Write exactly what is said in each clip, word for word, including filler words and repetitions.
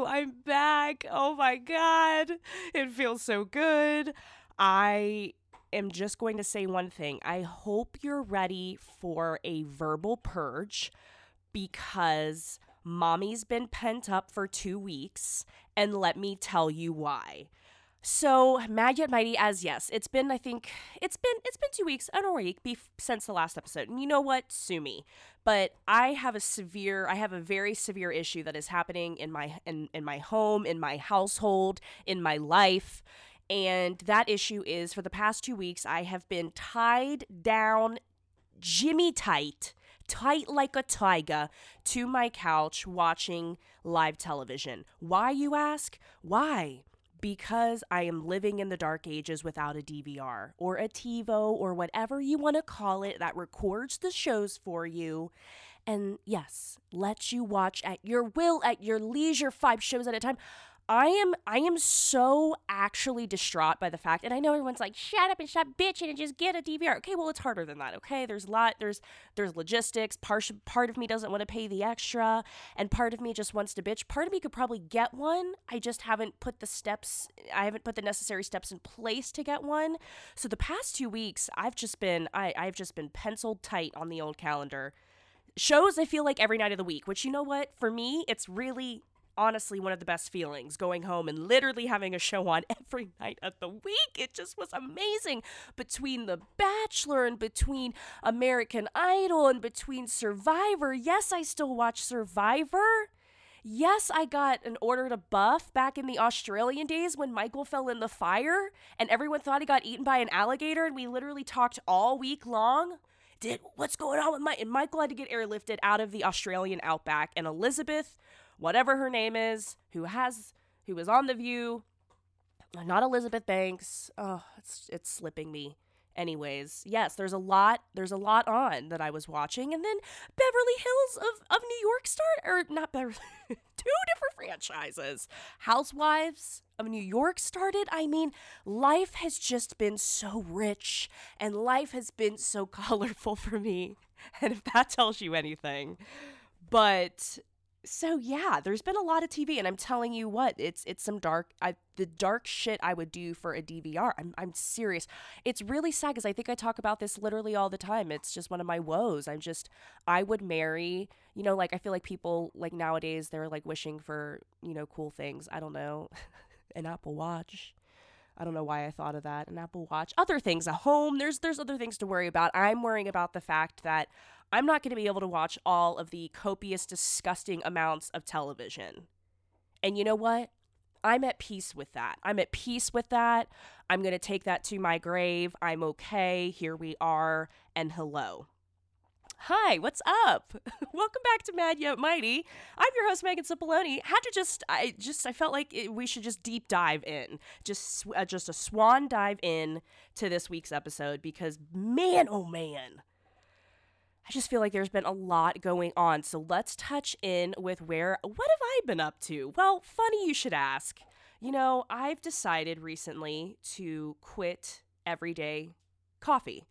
you. I'm back. Oh my God. It feels so good. I am just going to say one thing. I hope you're ready for a verbal purge because mommy's been pent up for two weeks, and let me tell you why. So, Mad Yet Mighty, as yes, it's been, I think, it's been it's been two weeks, I don't know, a week bef- since the last episode. And you know what? Sue me. But I have a severe, I have a very severe issue that is happening in my in, in my home, in my household, in my life. And that issue is, for the past two weeks, I have been tied down, jimmy tight, tight like a tiger, to my couch watching live television. Why, you ask? Why? Because I am living in the dark ages without a D V R or a TiVo or whatever you want to call it that records the shows for you. And yes, lets you watch at your will, at your leisure, five shows at a time. I am I am so actually distraught by the fact, and I know everyone's like, shut up and shut bitch and just get a D V R. Okay, well, it's harder than that, okay? There's a lot, there's there's logistics, part, part of me doesn't want to pay the extra, and part of me just wants to bitch. Part of me could probably get one, I just haven't put the steps, I haven't put the necessary steps in place to get one. So the past two weeks, I've just been, I, I've just been penciled tight on the old calendar. Shows, I feel like, every night of the week, which, you know what, for me, it's really... honestly, one of the best feelings, going home and literally having a show on every night of the week. It just was amazing. Between The Bachelor and between American Idol and between Survivor. Yes, I still watch Survivor. Yes, I got an order to buff back in the Australian days when Michael fell in the fire and everyone thought he got eaten by an alligator, and we literally talked all week long. Did what's going on with Mike? And Michael had to get airlifted out of the Australian outback, and Elizabeth, whatever her name is, who has, who was on The View, not Elizabeth Banks. Oh, it's it's slipping me. Anyways, yes, there's a lot, there's a lot on that I was watching. And then Beverly Hills of, of New York started, or not Beverly, two different franchises. Housewives of New York started. I mean, life has just been so rich, and life has been so colorful for me. And if that tells you anything, but... So yeah, there's been a lot of T V, and I'm telling you what, it's it's some dark, I, the dark shit I would do for a D V R. I'm I'm serious. It's really sad because I think I talk about this literally all the time. It's just one of my woes. I'm just, I would marry, you know, like I feel like people like nowadays, they're like wishing for, you know, cool things. I don't know, an Apple Watch. I don't know why I thought of that. An Apple Watch, other things, a home. There's there's other things to worry about. I'm worrying about the fact that I'm not going to be able to watch all of the copious, disgusting amounts of television. And you know what? I'm at peace with that. I'm at peace with that. I'm going to take that to my grave. I'm okay. Here we are. And hello. Hi, what's up? Welcome back to Mad Yet Mighty. I'm your host, Megan Cipollone. Had to just, I just, I felt like it, we should just deep dive in, just, uh, just a swan dive in to this week's episode because man, oh man. I just feel like there's been a lot going on, so let's touch in with where, what have I been up to? Well, funny you should ask. You know, I've decided recently to quit everyday coffee.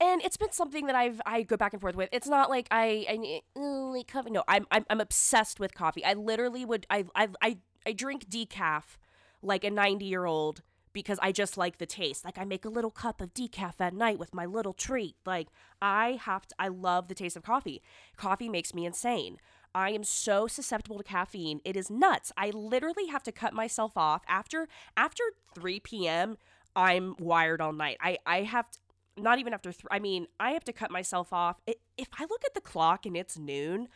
And it's been something that I've I go back and forth with. It's not like I, I, I coffee. No, I'm, I'm I'm obsessed with coffee. I literally would I I I, I drink decaf like a ninety-year-old because I just like the taste. Like I make a little cup of decaf at night with my little treat. Like I have to, I love the taste of coffee. Coffee makes me insane. I am so susceptible to caffeine. It is nuts. I literally have to cut myself off after after three p.m. I'm wired all night. I I have to, not even after, th- I mean, I have to cut myself off. It, if I look at the clock and it's noon,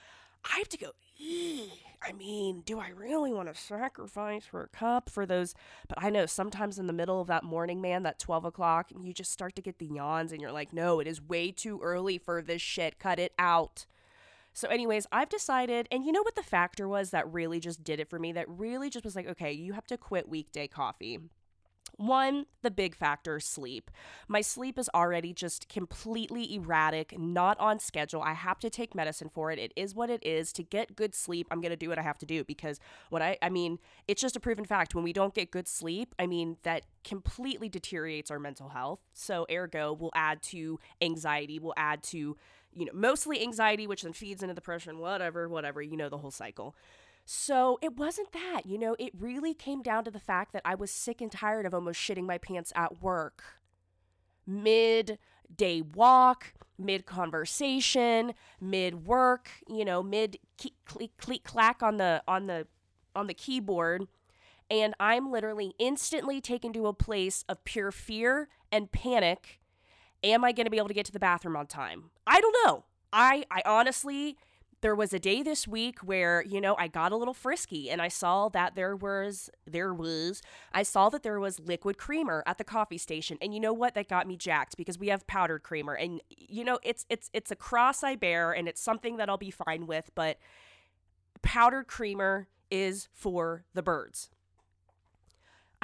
I have to go, eee. I mean, do I really want to sacrifice for a cup for those? But I know sometimes in the middle of that morning, man, that twelve o'clock, you just start to get the yawns and you're like, no, it is way too early for this shit. Cut it out. So anyways, I've decided, and you know what the factor was that really just did it for me? That really just was like, okay, you have to quit weekday coffee. One, the big factor, sleep. My sleep is already just completely erratic, not on schedule. I have to take medicine for it. It is what it is. To get good sleep, I'm going to do what I have to do because when I, I mean, it's just a proven fact. When we don't get good sleep, I mean, that completely deteriorates our mental health. So ergo, we'll add to anxiety, we'll add to, you know, mostly anxiety, which then feeds into depression, whatever, whatever, you know, the whole cycle. So it wasn't that, you know, it really came down to the fact that I was sick and tired of almost shitting my pants at work. Mid-day walk, mid-conversation, mid-work, you know, mid-click-click-clack on the, on the, on the keyboard. And I'm literally instantly taken to a place of pure fear and panic. Am I going to be able to get to the bathroom on time? I don't know. I, I honestly... There was a day this week where, you know, I got a little frisky and I saw that there was, there was, I saw that there was liquid creamer at the coffee station. And you know what? That got me jacked because we have powdered creamer and, you know, it's, it's, it's a cross I bear and it's something that I'll be fine with, but powdered creamer is for the birds.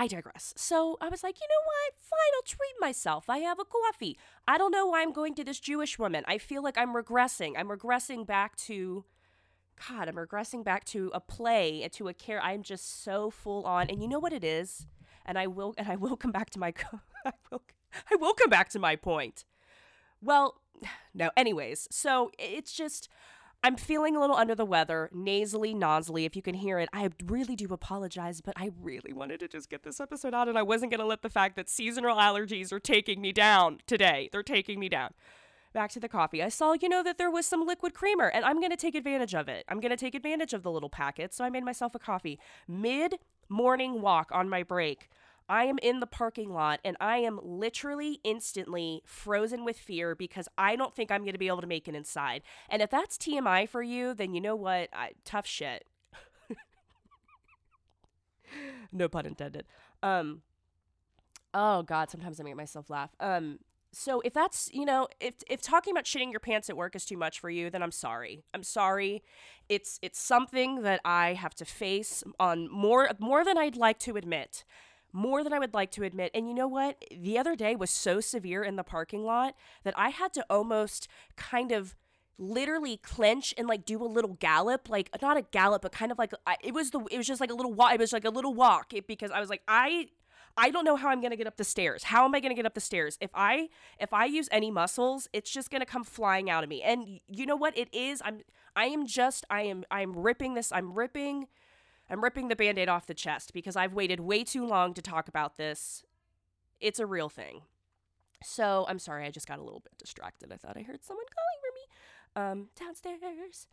I digress. So I was like, you know what? Fine, I'll treat myself. I have a coffee. I don't know why I'm going to this Jewish woman. I feel like I'm regressing. I'm regressing back to, God, I'm regressing back to a play and to a care. I'm just so full on. And you know what it is? And I will, and I will come back to my, I will, I will come back to my point. Well, no, anyways. So it's just, I'm feeling a little under the weather, nasally, nozzly, if you can hear it. I really do apologize, but I really wanted to just get this episode out, and I wasn't going to let the fact that seasonal allergies are taking me down today. They're taking me down. Back to the coffee. I saw, you know, that there was some liquid creamer, and I'm going to take advantage of it. I'm going to take advantage of the little packet, so I made myself a coffee. Mid-morning walk on my break. I am in the parking lot, and I am literally instantly frozen with fear because I don't think I'm going to be able to make it inside. And if that's T M I for you, then you know what? I, tough shit. No pun intended. Um, oh, God, sometimes I make myself laugh. Um, so if that's, you know, if if talking about shitting your pants at work is too much for you, then I'm sorry. I'm sorry. It's it's something that I have to face on more more than I'd like to admit. More than I would like to admit. And you know what? The other day was so severe in the parking lot that I had to almost kind of literally clench and like do a little gallop, like not a gallop, but kind of like I, it was the it was just like a little walk. It was like a little walk it, because I was like, I I don't know how I'm going to get up the stairs. How am I going to get up the stairs? If I if I use any muscles, it's just going to come flying out of me. And you know what it is? I'm I am just I am I'm ripping this. I'm ripping I'm ripping the Band-Aid off the chest because I've waited way too long to talk about this. It's a real thing. So I'm sorry, I just got a little bit distracted. I thought I heard someone calling for me um, downstairs.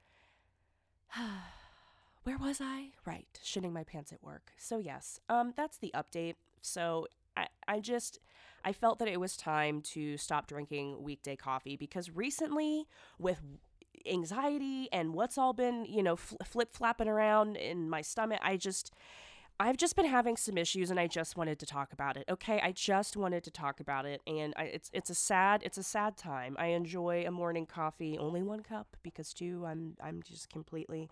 Where was I? Right, shitting my pants at work. So yes, um, that's the update. So I, I just, I felt that it was time to stop drinking weekday coffee because recently with anxiety and what's all been, you know, fl- flip flapping around in my stomach. I just, I've just been having some issues and I just wanted to talk about it. Okay. I just wanted to talk about it. And I, it's, it's a sad, it's a sad time. I enjoy a morning coffee, only one cup because two, I'm, I'm just completely,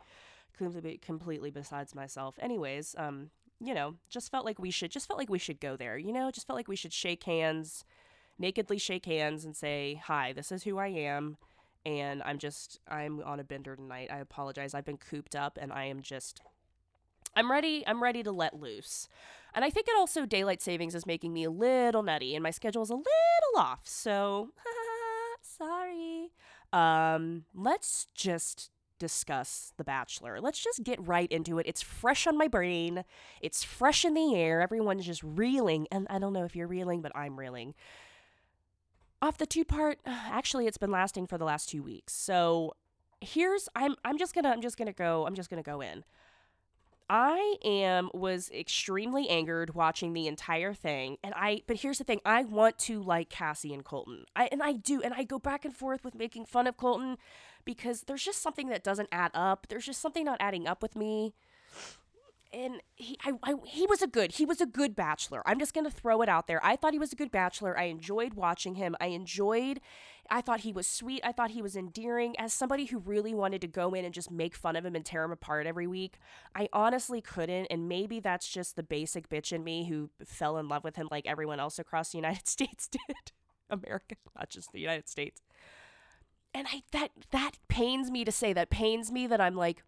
completely, completely besides myself. Anyways, um, you know, just felt like we should, just felt like we should go there, you know, just felt like we should shake hands, nakedly shake hands and say, hi, this is who I am. And I'm just, I'm on a bender tonight. I apologize. I've been cooped up and I am just, I'm ready. I'm ready to let loose. And I think it also, daylight savings is making me a little nutty and my schedule is a little off. So, sorry. Um, let's just discuss The Bachelor. Let's just get right into it. It's fresh on my brain. It's fresh in the air. Everyone's just reeling. And I don't know if you're reeling, but I'm reeling. Off the two-part, actually, it's been lasting for the last two weeks. So here's, I'm, I'm just gonna, I'm just gonna go, I'm just gonna go in. I am, was extremely angered watching the entire thing, and I, but here's the thing, I want to like Cassie and Colton, I, and I do, and I go back and forth with making fun of Colton, because there's just something that doesn't add up, there's just something not adding up with me. And he I, I, he was a good, he was a good bachelor. I'm just going to throw it out there. I thought he was a good bachelor. I enjoyed watching him. I enjoyed, I thought he was sweet. I thought he was endearing. As somebody who really wanted to go in and just make fun of him and tear him apart every week, I honestly couldn't. And maybe that's just the basic bitch in me who fell in love with him like everyone else across the United States did. America, not just the United States. And I that that pains me to say. That pains me that I'm like,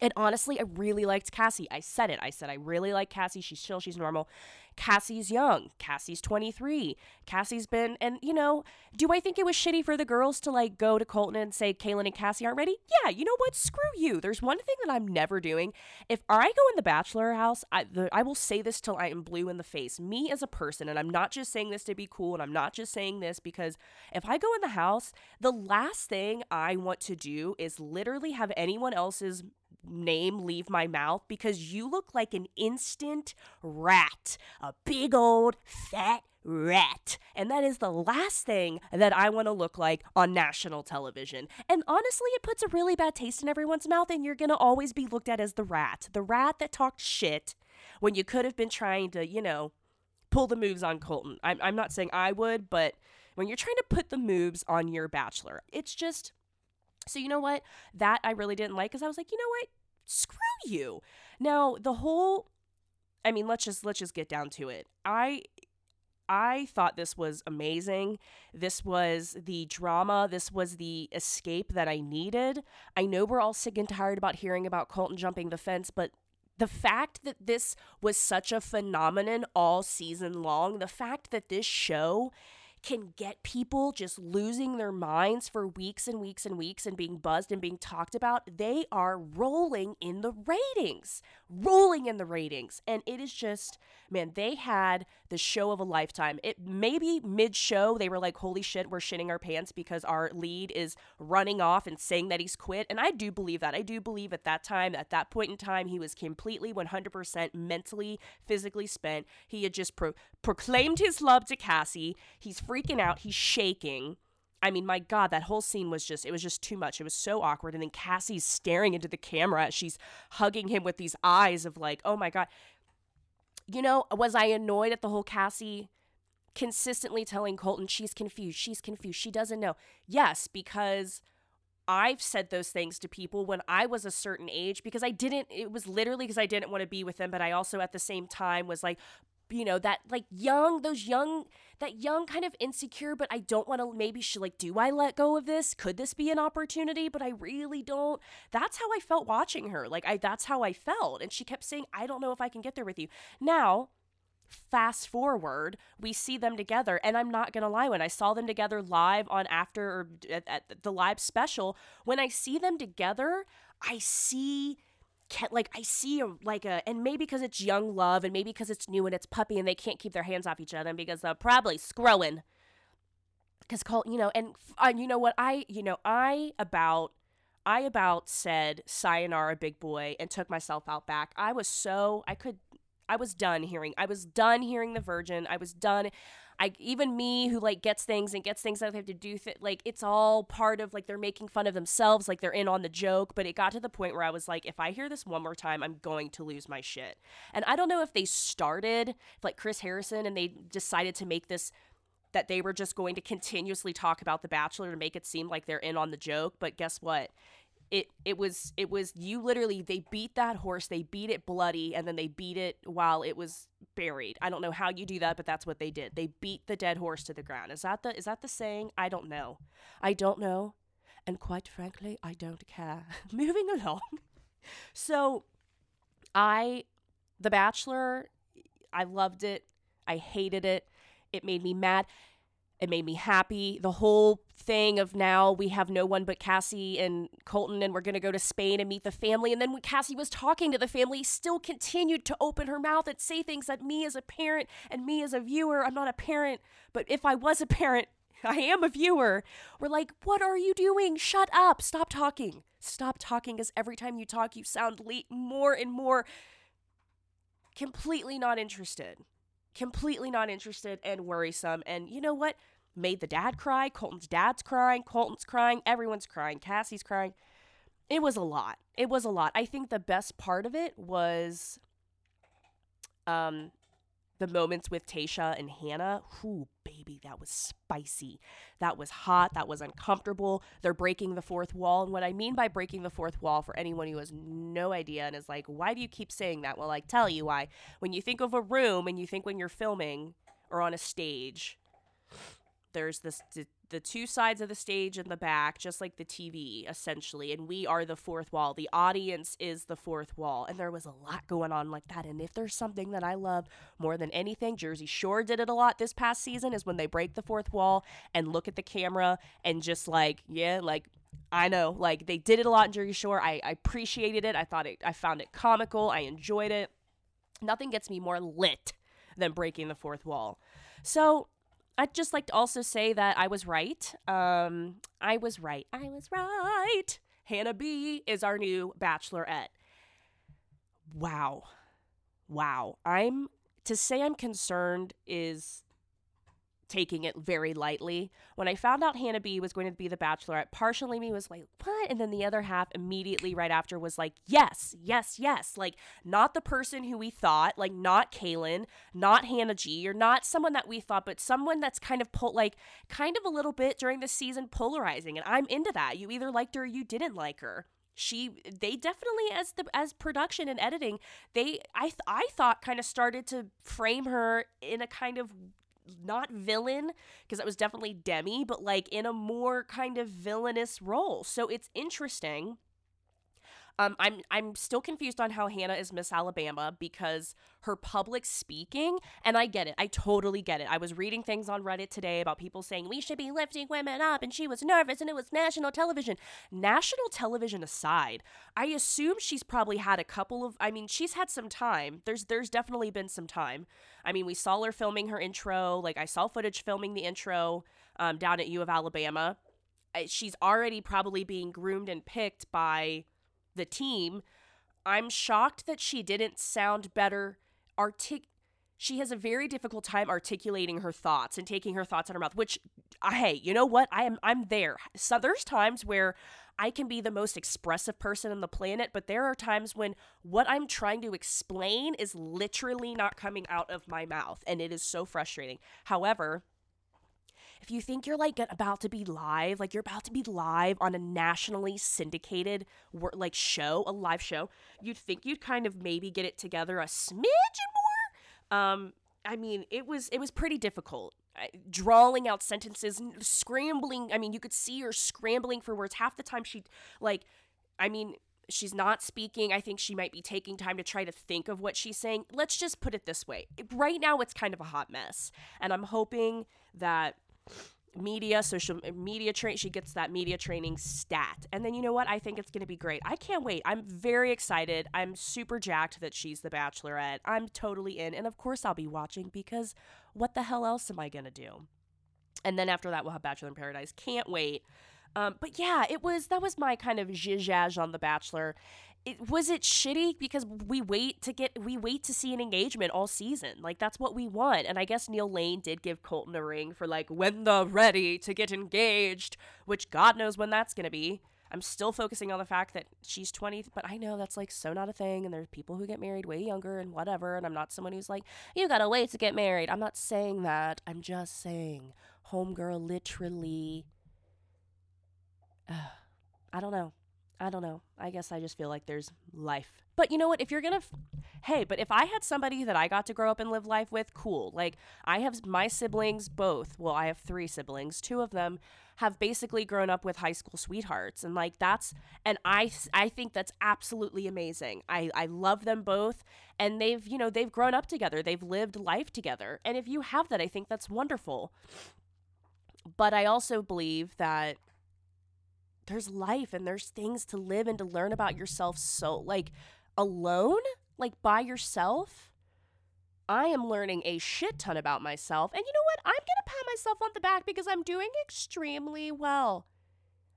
And honestly, I really liked Cassie. I said it. I said I really like Cassie. She's chill. She's normal. Cassie's young. Cassie's twenty-three. Cassie's been, and you know, do I think it was shitty for the girls to like go to Colton and say, Kaylin and Cassie aren't ready? Yeah, you know what? Screw you. There's one thing that I'm never doing. If I go in the Bachelor house, I, the, I will say this till I am blue in the face. Me as a person, and I'm not just saying this to be cool, and I'm not just saying this because if I go in the house, the last thing I want to do is literally have anyone else's name leave my mouth, because you look like an instant rat, a big old fat rat, and that is the last thing that I want to look like on national television. And honestly, it puts a really bad taste in everyone's mouth, and you're gonna always be looked at as the rat the rat that talked shit when you could have been trying to, you know, pull the moves on Colton. I'm, I'm not saying I would, but when you're trying to put the moves on your Bachelor, it's just, so you know what, that I really didn't like, because I was like, you know what, screw you. Now the whole, I mean, let's just let's just get down to it. I I thought this was amazing. This was the drama. This was the escape that I needed. I know we're all sick and tired about hearing about Colton jumping the fence, but the fact that this was such a phenomenon all season long, the fact that this show can get people just losing their minds for weeks and weeks and weeks and being buzzed and being talked about, they are rolling in the ratings, rolling in the ratings. And it is just, man, they had the show of a lifetime. It maybe mid-show, they were like, holy shit, we're shitting our pants because our lead is running off and saying that he's quit. And I do believe that. I do believe at that time, at that point in time, he was completely one hundred percent mentally, physically spent. He had just pro- proclaimed his love to Cassie. He's freaking out. He's shaking. I mean, my God, that whole scene was just, it was just too much. It was so awkward. And then Cassie's staring into the camera as she's hugging him with these eyes of like, oh my God. You know, was I annoyed at the whole Cassie consistently telling Colton, she's confused, she's confused, she doesn't know? Yes, because I've said those things to people when I was a certain age, because I didn't, it was literally because I didn't want to be with them. But I also at the same time was like, you know, that like young, those young, that young kind of insecure, but I don't want to, maybe she like, do I let go of this? Could this be an opportunity? But I really don't. That's how I felt watching her. Like I, that's how I felt. And she kept saying, I don't know if I can get there with you. Now, fast forward, we see them together, and I'm not gonna lie, when I saw them together live on after or at, at the live special, when I see them together, I see Can't, like I see a, like a and maybe because it's young love, and maybe because it's new and it's puppy and they can't keep their hands off each other, and because they're probably screwing, because Colton, you know, and uh, you know what I you know I about I about said sayonara big boy and took myself out back. I was so I could I was done hearing I was done hearing the virgin. I was done. I, even me who like gets things and gets things that they have to do, th- like it's all part of like they're making fun of themselves, like they're in on the joke. But it got to the point where I was like, if I hear this one more time, I'm going to lose my shit. And I don't know if they started like Chris Harrison and they decided to make this that they were just going to continuously talk about The Bachelor to make it seem like they're in on the joke. But guess what? It it was it was you literally they beat that horse, they beat it bloody, and then they beat it while it was buried. I don't know how you do that, but that's what they did. They beat the dead horse to the ground. Is that the is that the saying? I don't know. I don't know. And quite frankly, I don't care. Moving along. So I The Bachelor, I loved it. I hated it. It made me mad. It made me happy. The whole thing of now we have no one but Cassie and Colton, and we're going to go to Spain and meet the family. And then when Cassie was talking to the family, still continued to open her mouth and say things that me as a parent and me as a viewer, I'm not a parent, but if I was a parent, I am a viewer. We're like, what are you doing? Shut up. Stop talking. Stop talking, because every time you talk, you sound le- more and more completely not interested. Completely not interested and worrisome. And you know what? Made the dad cry. Colton's dad's crying. Colton's crying. Everyone's crying. Cassie's crying. It was a lot. It was a lot. I think the best part of it was um, the moments with Tayshia and Hannah. Ooh, baby, that was spicy. That was hot. That was uncomfortable. They're breaking the fourth wall. And what I mean by breaking the fourth wall, for anyone who has no idea and is like, why do you keep saying that? Well, I tell you why. When you think of a room and you think when you're filming or on a stage, there's this the two sides of the stage and the back, just like the T V, essentially. And we are the fourth wall. The audience is the fourth wall. And there was a lot going on like that. And if there's something that I love more than anything, Jersey Shore did it a lot this past season, is when they break the fourth wall and look at the camera and just like, yeah, like, I know. Like, they did it a lot in Jersey Shore. I, I appreciated it. I thought it, I found it comical. I enjoyed it. Nothing gets me more lit than breaking the fourth wall. So I'd just like to also say that I was right. Um, I was right. I was right. Hannah B is our new Bachelorette. Wow. Wow. I'm, to say I'm concerned is taking it very lightly. When I found out Hannah B was going to be the Bachelorette, partially me was like, what? And then the other half immediately right after was like, yes, yes, yes. Like, not the person who we thought, like not Kaylin, not Hannah G, or not someone that we thought, but someone that's kind of po- like kind of a little bit during the season polarizing. And I'm into that. You either liked her or you didn't like her. She, they definitely, as the as production and editing, they I th- I thought kind of started to frame her in a kind of not villain, because that was definitely Demi, but like in a more kind of villainous role. So it's interesting. Um, I'm I'm still confused on how Hannah is Miss Alabama, because her public speaking, and I get it. I totally get it. I was reading things on Reddit today about people saying we should be lifting women up, and she was nervous, and it was national television. National television aside, I assume she's probably had a couple of, I mean, she's had some time. There's there's definitely been some time. I mean, we saw her filming her intro. Like, I saw footage filming the intro um, down at U of Alabama. She's already probably being groomed and picked by the team. I'm shocked that she didn't sound better. Artic- she has a very difficult time articulating her thoughts and taking her thoughts out of her mouth, which, hey, you know what? I am, I'm there. So there's times where I can be the most expressive person on the planet, but there are times when what I'm trying to explain is literally not coming out of my mouth, and it is so frustrating. However, if you think you're like about to be live, like you're about to be live on a nationally syndicated like show, a live show, you'd think you'd kind of maybe get it together a smidge more. Um, I mean, it was it was pretty difficult. I, drawling out sentences, scrambling. I mean, you could see her scrambling for words. Half the time she like, I mean, she's not speaking. I think she might be taking time to try to think of what she's saying. Let's just put it this way. Right now, it's kind of a hot mess. And I'm hoping that media, social media train, she gets that media training stat. And then you know what? I think it's going to be great. I can't wait. I'm very excited. I'm super jacked that she's the Bachelorette. I'm totally in. And of course I'll be watching, because what the hell else am I going to do? And then after that, we'll have Bachelor in Paradise. Can't wait. Um, but yeah, it was, that was my kind of zhuzh on the Bachelor. It, was it shitty? Because we wait to get, we wait to see an engagement all season. Like, that's what we want. And I guess Neil Lane did give Colton a ring for like, when they're ready to get engaged, which God knows when that's going to be. I'm still focusing on the fact that she's twenty, but I know that's like so not a thing. And there's people who get married way younger and whatever. And I'm not someone who's like, you got to wait to get married. I'm not saying that. I'm just saying homegirl literally... I don't know. I don't know. I guess I just feel like there's life. But you know what? If you're going to, f- hey, but if I had somebody that I got to grow up and live life with, cool. Like, I have my siblings both. Well, I have three siblings. Two of them have basically grown up with high school sweethearts. And like, that's, and I, I think that's absolutely amazing. I, I love them both. And they've, you know, they've grown up together. They've lived life together. And if you have that, I think that's wonderful. But I also believe that there's life and there's things to live and to learn about yourself. So like alone, like by yourself, I am learning a shit ton about myself. And you know what? I'm going to pat myself on the back because I'm doing extremely well.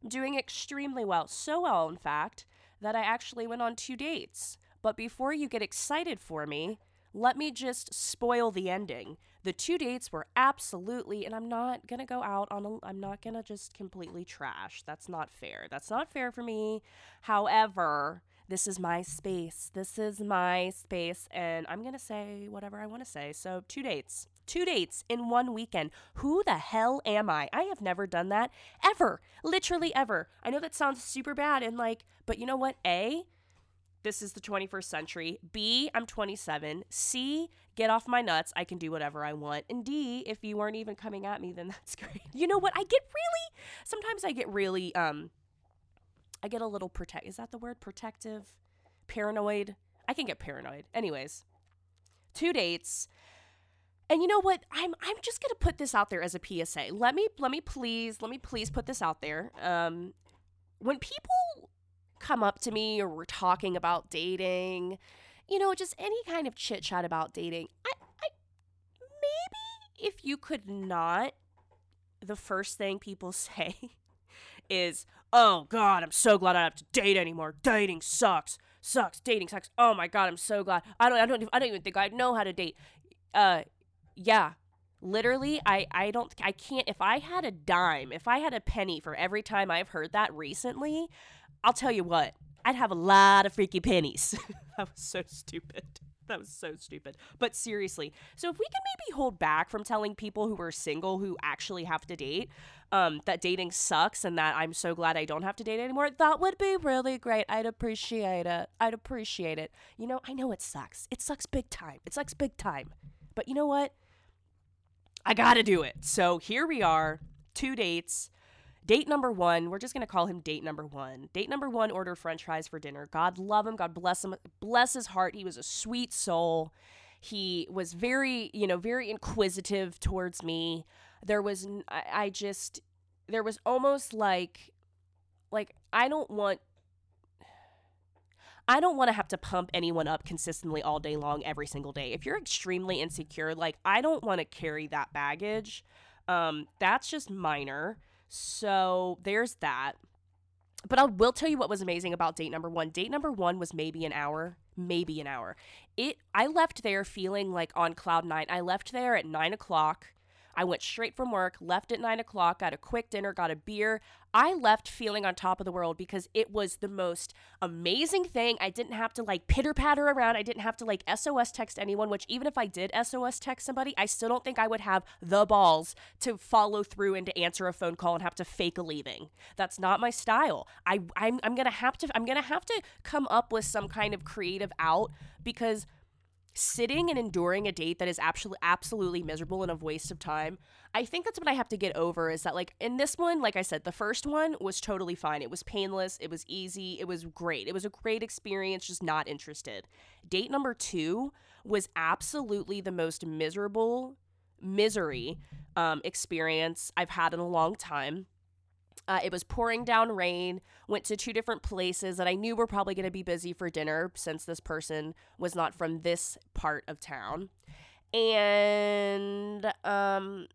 I'm doing extremely well. So well, in fact, that I actually went on two dates. But before you get excited for me, let me just spoil the ending. The two dates were absolutely, and I'm not going to go out on, a, I'm not going to just completely trash. That's not fair. That's not fair for me. However, this is my space. This is my space, and I'm going to say whatever I want to say. So two dates. Two dates in one weekend. Who the hell am I? I have never done that ever. Literally ever. I know that sounds super bad, and like, but you know what? A, this is the twenty-first century. B, I'm twenty-seven. C, get off my nuts. I can do whatever I want. And D, if you weren't even coming at me, then that's great. You know what? I get really, sometimes I get really, um, I get a little protect. Is that the word? Protective? Paranoid? I can get paranoid. Anyways, two dates. And you know what? I'm I'm just gonna put this out there as a P S A. Let me let me please let me please put this out there. Um, when people come up to me or we're talking about dating, you know, just any kind of chit chat about dating, I I maybe if you could not, the first thing people say is, "Oh God, I'm so glad I don't have to date anymore. Dating sucks, sucks. Dating sucks. Oh my God, I'm so glad. I don't I don't I don't even think I know how to date." Uh. Yeah, literally, I, I don't, I can't, if I had a dime, if I had a penny for every time I've heard that recently, I'll tell you what, I'd have a lot of freaky pennies. That was so stupid. That was so stupid. But seriously, so if we can maybe hold back from telling people who are single who actually have to date, um, that dating sucks and that I'm so glad I don't have to date anymore, that would be really great. I'd appreciate it. I'd appreciate it. You know, I know it sucks. It sucks big time. It sucks big time. But you know what? I gotta do it. So here we are, two dates. Date number one, we're just gonna call him date number one. Date number one ordered french fries for dinner. God love him, God bless him, bless his heart. He was a sweet soul. He was very, you know, very inquisitive towards me. There was, I, I just, there was almost like, like, I don't want, I don't want to have to pump anyone up consistently all day long, every single day. If you're extremely insecure, like, I don't want to carry that baggage. Um, that's just minor. So there's that. But I will tell you what was amazing about date number one. Date number one was maybe an hour, maybe an hour. It. I left there feeling like on cloud nine. I left there at nine o'clock. I went straight from work, left at nine o'clock, got a quick dinner, got a beer. I left feeling on top of the world because it was the most amazing thing. I didn't have to, like, pitter-patter around. I didn't have to, like, S O S text anyone, which even if I did S O S text somebody, I still don't think I would have the balls to follow through and to answer a phone call and have to fake a leaving. That's not my style. I, I'm, I'm going to have to, I'm going to have to come up with some kind of creative out because sitting and enduring a date that is absolutely absolutely miserable and a waste of time, I think that's what I have to get over, is that, like, in this one, like I said, the first one was totally fine. It was painless. It was easy. It was great. It was a great experience, just not interested. Date number two was absolutely the most miserable, misery um, experience I've had in a long time. Uh, it was pouring down rain, went to two different places that I knew were probably going to be busy for dinner since this person was not from this part of town. And um,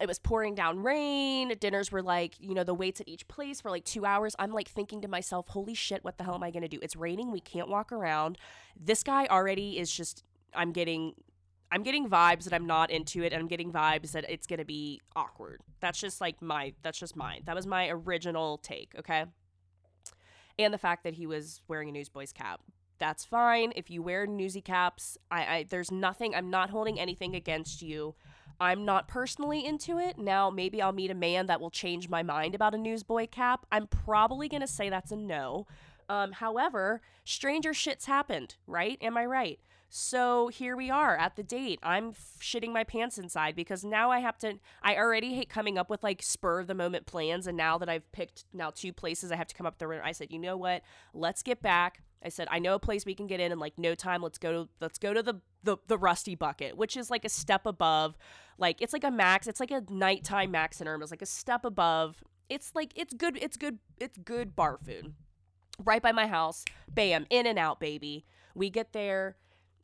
it was pouring down rain. Dinners were like, you know, the waits at each place were like two hours. I'm like thinking to myself, holy shit, what the hell am I going to do? It's raining. We can't walk around. This guy already is just, I'm getting... I'm getting vibes that I'm not into it, and I'm getting vibes that it's going to be awkward. That's just like my, that's just mine. That was my original take, okay? And the fact that he was wearing a newsboy's cap. That's fine. If you wear newsy caps, I, I there's nothing, I'm not holding anything against you. I'm not personally into it. Now, maybe I'll meet a man that will change my mind about a newsboy cap. I'm probably going to say that's a no. Um, however, stranger shit's happened, right? Am I right? So here we are at the date. I'm f- shitting my pants inside because now I have to, I already hate coming up with like spur of the moment plans. And now that I've picked now two places I have to come up with, the, I said, you know what, let's get back. I said, I know a place we can get in in like no time. Let's go to, let's go to the, the, the Rusty Bucket, which is like a step above, like it's like a max, it's like a nighttime max in Irma. It's like a step above. It's like, it's good. It's good. It's good bar food right by my house. Bam. In and out, baby. We get there.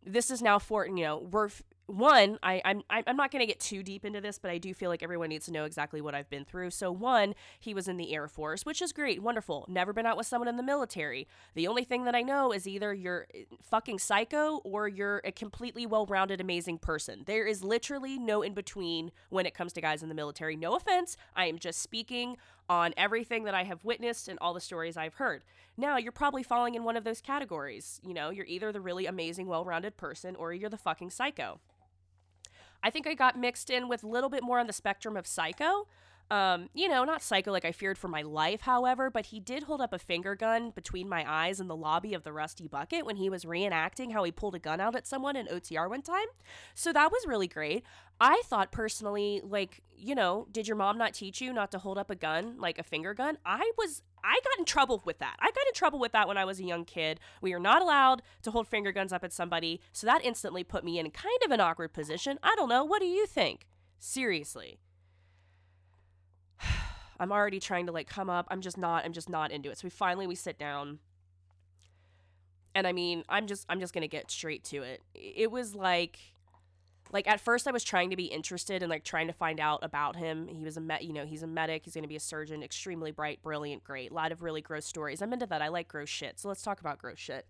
This is now for, you know, we're, one, I, I'm I'm not going to get too deep into this, but I do feel like everyone needs to know exactly what I've been through. So one, he was in the Air Force, which is great, wonderful. Never been out with someone in the military. The only thing that I know is either you're fucking psycho or you're a completely well-rounded, amazing person. There is literally no in-between when it comes to guys in the military. No offense, I am just speaking on everything that I have witnessed and all the stories I've heard. Now, you're probably falling in one of those categories. You know, you're either the really amazing, well-rounded person or you're the fucking psycho. I think I got mixed in with a little bit more on the spectrum of psycho. Um, you know, not psycho like I feared for my life, however, but he did hold up a finger gun between my eyes in the lobby of the Rusty Bucket when he was reenacting how he pulled a gun out at someone in O T R one time. So that was really great. I thought personally, like, you know, did your mom not teach you not to hold up a gun, like a finger gun? I was, I got in trouble with that. I got in trouble with that when I was a young kid. We are not allowed to hold finger guns up at somebody. So that instantly put me in kind of an awkward position. I don't know. What do you think? Seriously. I'm already trying to like come up. I'm just not, I'm just not into it. So we finally, we sit down and I mean, I'm just, I'm just going to get straight to it. It was like, like at first I was trying to be interested and like trying to find out about him. He was a med, you know, he's a medic. He's going to be a surgeon, extremely bright, brilliant, great, a lot of really gross stories. I'm into that. I like gross shit. So let's talk about gross shit.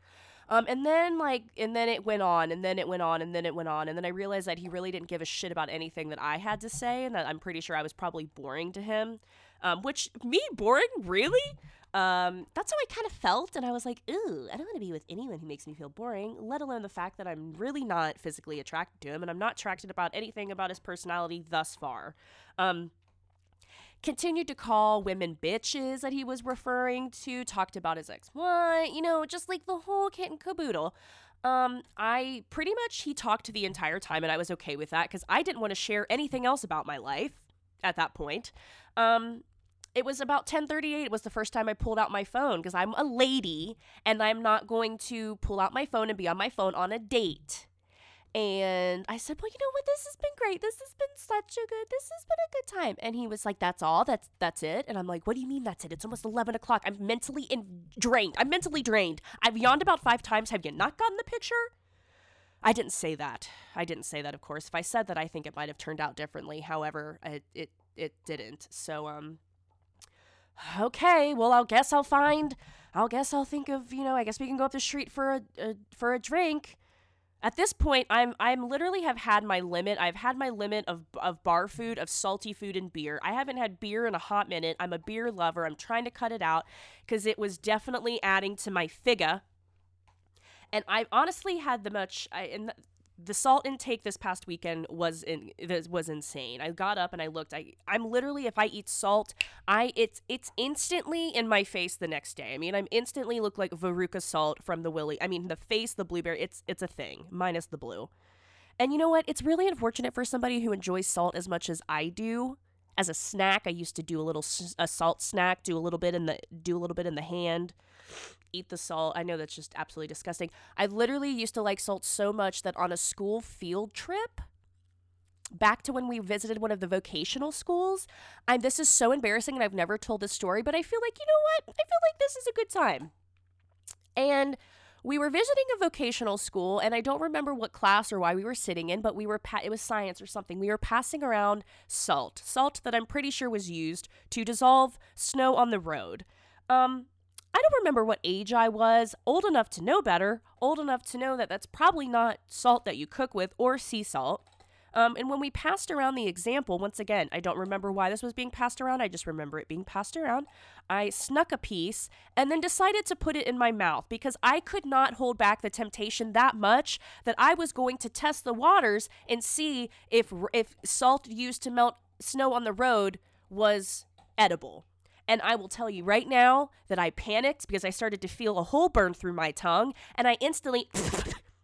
Um, and then like, and then it went on and then it went on and then it went on. And then I realized that he really didn't give a shit about anything that I had to say. And that I'm pretty sure I was probably boring to him. Um, which, me boring? Really? Um, that's how I kind of felt. And I was like, ooh, I don't want to be with anyone who makes me feel boring, let alone the fact that I'm really not physically attracted to him. And I'm not attracted about anything about his personality thus far. Um, continued to call women bitches that he was referring to, talked about his ex-wife, you know, just like the whole kit and caboodle. Um, I pretty much, he talked the entire time and I was okay with that because I didn't want to share anything else about my life at that point. Um, It was about ten thirty-eight was the first time I pulled out my phone because I'm a lady and I'm not going to pull out my phone and be on my phone on a date. And I said, well, you know what? This has been great. This has been such a good, this has been a good time. And he was like, that's all? That's that's it? And I'm like, what do you mean that's it? It's almost eleven o'clock. I'm mentally in- drained. I'm mentally drained. I've yawned about five times. Have you not gotten the picture? I didn't say that. I didn't say that, of course. If I said that, I think it might have turned out differently. However, it it, it didn't. So, um... okay, well, I'll guess I'll find, I'll guess I'll think of, you know, I guess we can go up the street for a, a for a drink. At this point, I'm I'm literally have had my limit. I've had my limit of of bar food, of salty food and beer. I haven't had beer in a hot minute. I'm a beer lover. I'm trying to cut it out because it was definitely adding to my figure. And I honestly had the much, I, and the salt intake this past weekend was in was insane. I got up and I looked. I I'm literally, if I eat salt, I it's it's instantly in my face the next day. I mean, I'm instantly look like Veruca Salt from the Willy. I mean, the face, the blueberry. It's it's a thing, minus the blue. And you know what? It's really unfortunate for somebody who enjoys salt as much as I do. As a snack, I used to do a little a salt snack, do a little bit in the do a little bit in the hand. Eat the salt. I know that's just absolutely disgusting. I literally used to like salt so much that on a school field trip, back to when we visited one of the vocational schools, I'm, this is so embarrassing and I've never told this story, but I feel like, you know what? I feel like this is a good time. And we were visiting a vocational school and I don't remember what class or why we were sitting in, but we were, pa- it was science or something. We were passing around salt, salt that I'm pretty sure was used to dissolve snow on the road. Um, I don't remember what age I was, old enough to know better, old enough to know that that's probably not salt that you cook with or sea salt. Um, and when we passed around the example, once again, I don't remember why this was being passed around. I just remember it being passed around. I snuck a piece and then decided to put it in my mouth because I could not hold back the temptation that much that I was going to test the waters and see if if salt used to melt snow on the road was edible. And I will tell you right now that I panicked because I started to feel a hole burn through my tongue and I instantly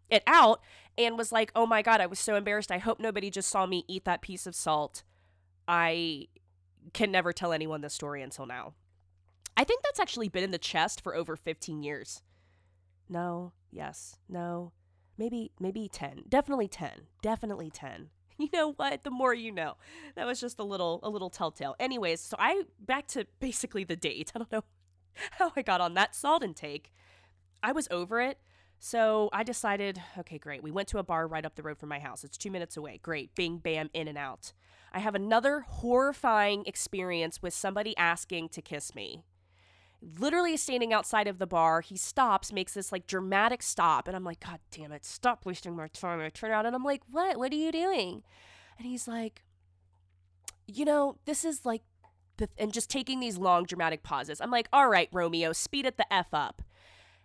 it out and was like, oh my God, I was so embarrassed. I hope nobody just saw me eat that piece of salt. I can never tell anyone this story until now. I think that's actually been in the chest for over fifteen years. No, yes, no, maybe, maybe ten, definitely ten, definitely ten. You know what? The more you know. That was just a little a little telltale. Anyways, so I back to basically the date. I don't know how I got on that salt intake. I was over it. So I decided, okay, great. We went to a bar right up the road from my house. It's two minutes away. Great. Bing, bam, in and out. I have another horrifying experience with somebody asking to kiss me. Literally standing outside of the bar, he stops, makes this like dramatic stop. And I'm like, God damn it, stop wasting my time. I turn around and I'm like, what? What are you doing? And he's like, you know, this is like, the th- and just taking these long dramatic pauses. I'm like, all right, Romeo, speed it the F up.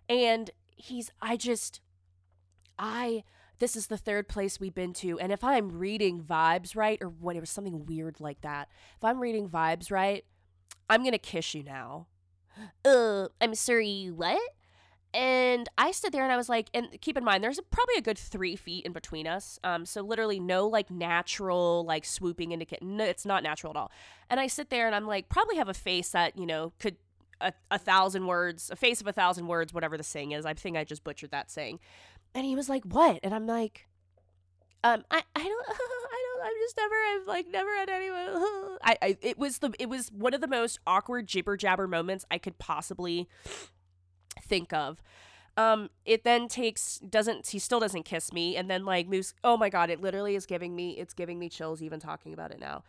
And he's, I just, I, this is the third place we've been to. And if I'm reading vibes right, or whatever, something weird like that, if I'm reading vibes right, I'm going to kiss you now. Uh, I'm sorry, what? And I stood there and I was like, and keep in mind, there's probably a good three feet in between us. Um, so literally no like natural, like swooping indicate. No, it's not natural at all. And I sit there and I'm like, probably have a face that, you know, could a, a thousand words, a face of a thousand words, whatever the saying is. I think I just butchered that saying. And he was like, what? And I'm like, um, I, I don't, I don't, I've just never, I've like never had anyone. I, I, it was the, it was one of the most awkward jibber jabber moments I could possibly think of. Um it then takes doesn't he still doesn't kiss me, and then like moves. Oh my god, it literally is giving me it's giving me chills even talking about it now.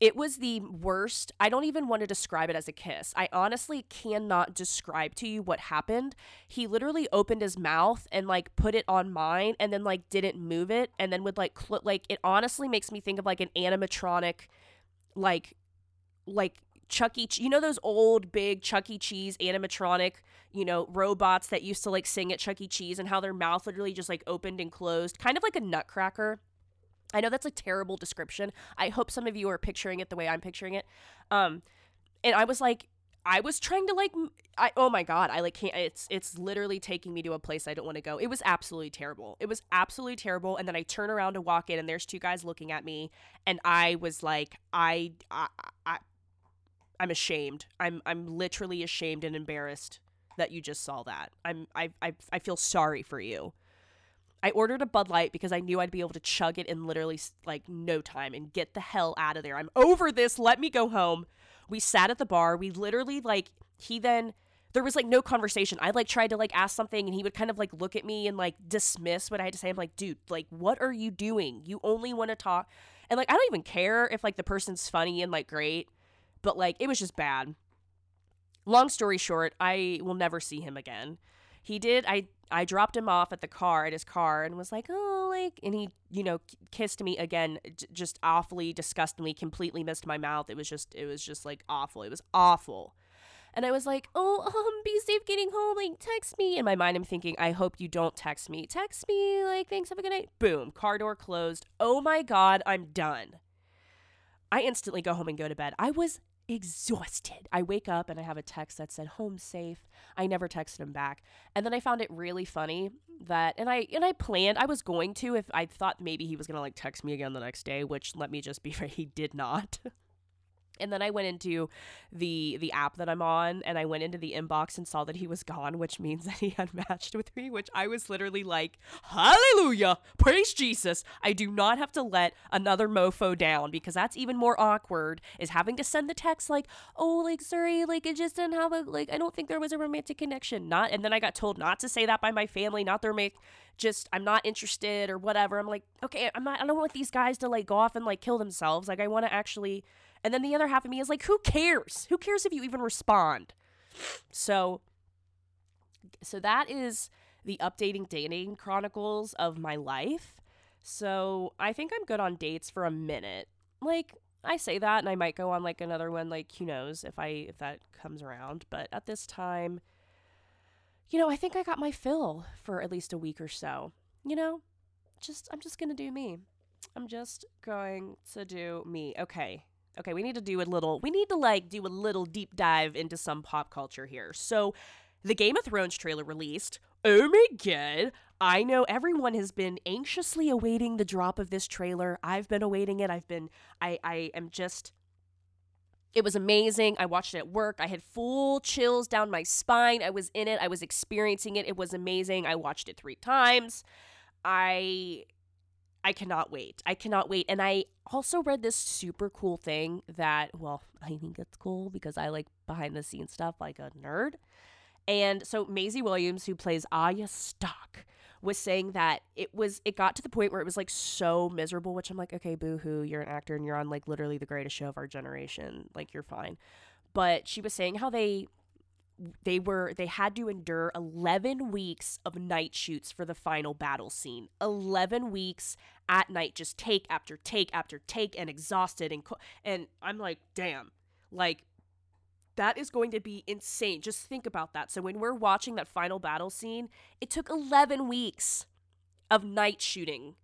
It was the worst. I don't even want to describe it as a kiss. I honestly cannot describe to you what happened. He literally opened his mouth and like put it on mine and then like didn't move it, and then would like cl- like it honestly makes me think of like an animatronic like like Chuck E. Ch- you know those old big Chuck E. Cheese animatronic, you know, robots that used to like sing at Chuck E. Cheese, and how their mouth literally just like opened and closed, kind of like a nutcracker. I know that's a terrible description. I hope some of you are picturing it the way I'm picturing it. Um, and I was like, I was trying to like, I oh my god, I like can't. It's it's literally taking me to a place I don't want to go. It was absolutely terrible. It was absolutely terrible. And then I turn around to walk in, and there's two guys looking at me, and I was like, I I. I I'm ashamed. I'm I'm literally ashamed and embarrassed that you just saw that. I'm I I I feel sorry for you. I ordered a Bud Light because I knew I'd be able to chug it in literally like no time and get the hell out of there. I'm over this. Let me go home. We sat at the bar. We literally like he then there was like no conversation. I like tried to like ask something, and he would kind of like look at me and like dismiss what I had to say. I'm like, dude, like what are you doing? You only want to talk, and like I don't even care if like the person's funny and like great. But, like, it was just bad. Long story short, I will never see him again. He did, I I dropped him off at the car, at his car, and was like, oh, like, and he, you know, kissed me again, j- just awfully, disgustingly, completely missed my mouth. It was just, it was just, like, awful. It was awful. And I was like, oh, um, be safe getting home, like, text me. In my mind, I'm thinking, I hope you don't text me. Text me, like, thanks, have a good night. Boom, car door closed. Oh, my God, I'm done. I instantly go home and go to bed. I was exhausted. I wake up and I have a text that said home safe. I never texted him back. And then I found it really funny that and I and I planned I was going to if I thought maybe he was going to like text me again the next day, which let me just be fair, he did not. And then I went into the the app that I'm on, and I went into the inbox and saw that he was gone, which means that he had matched with me, which I was literally like, hallelujah, praise Jesus. I do not have to let another mofo down, because that's even more awkward, is having to send the text like, oh, like, sorry, like, it just didn't have a, like, I don't think there was a romantic connection. Not, and then I got told not to say that by my family, not their make, just, I'm not interested or whatever. I'm like, okay, I'm not, I don't want these guys to, like, go off and, like, kill themselves. Like, I want to actually... And then the other half of me is like, who cares? Who cares if you even respond? So, so that is the updating dating chronicles of my life. So I think I'm good on dates for a minute. Like I say that, and I might go on like another one, like who knows if I, if that comes around, but at this time, you know, I think I got my fill for at least a week or so, you know, just, I'm just going to do me. I'm just going to do me. Okay. Okay, we need to do a little, we need to like do a little deep dive into some pop culture here. So the Game of Thrones trailer released. Oh my God. I know everyone has been anxiously awaiting the drop of this trailer. I've been awaiting it. I've been, I, I am just, it was amazing. I watched it at work. I had full chills down my spine. I was in it. I was experiencing it. It was amazing. I watched it three times. I... I cannot wait. I cannot wait. And I also read this super cool thing that, well, I think it's cool because I like behind the scenes stuff like a nerd. And so Maisie Williams, who plays Arya Stark, was saying that it was, it got to the point where it was like so miserable, which I'm like, okay, boo-hoo, you're an actor and you're on like literally the greatest show of our generation. Like you're fine. But she was saying how they, they were, they had to endure eleven weeks of night shoots for the final battle scene. eleven weeks at night, just take after take after take, and exhausted. And, co- and I'm like, damn, like that is going to be insane. Just think about that. So when we're watching that final battle scene, it took eleven weeks of night shooting.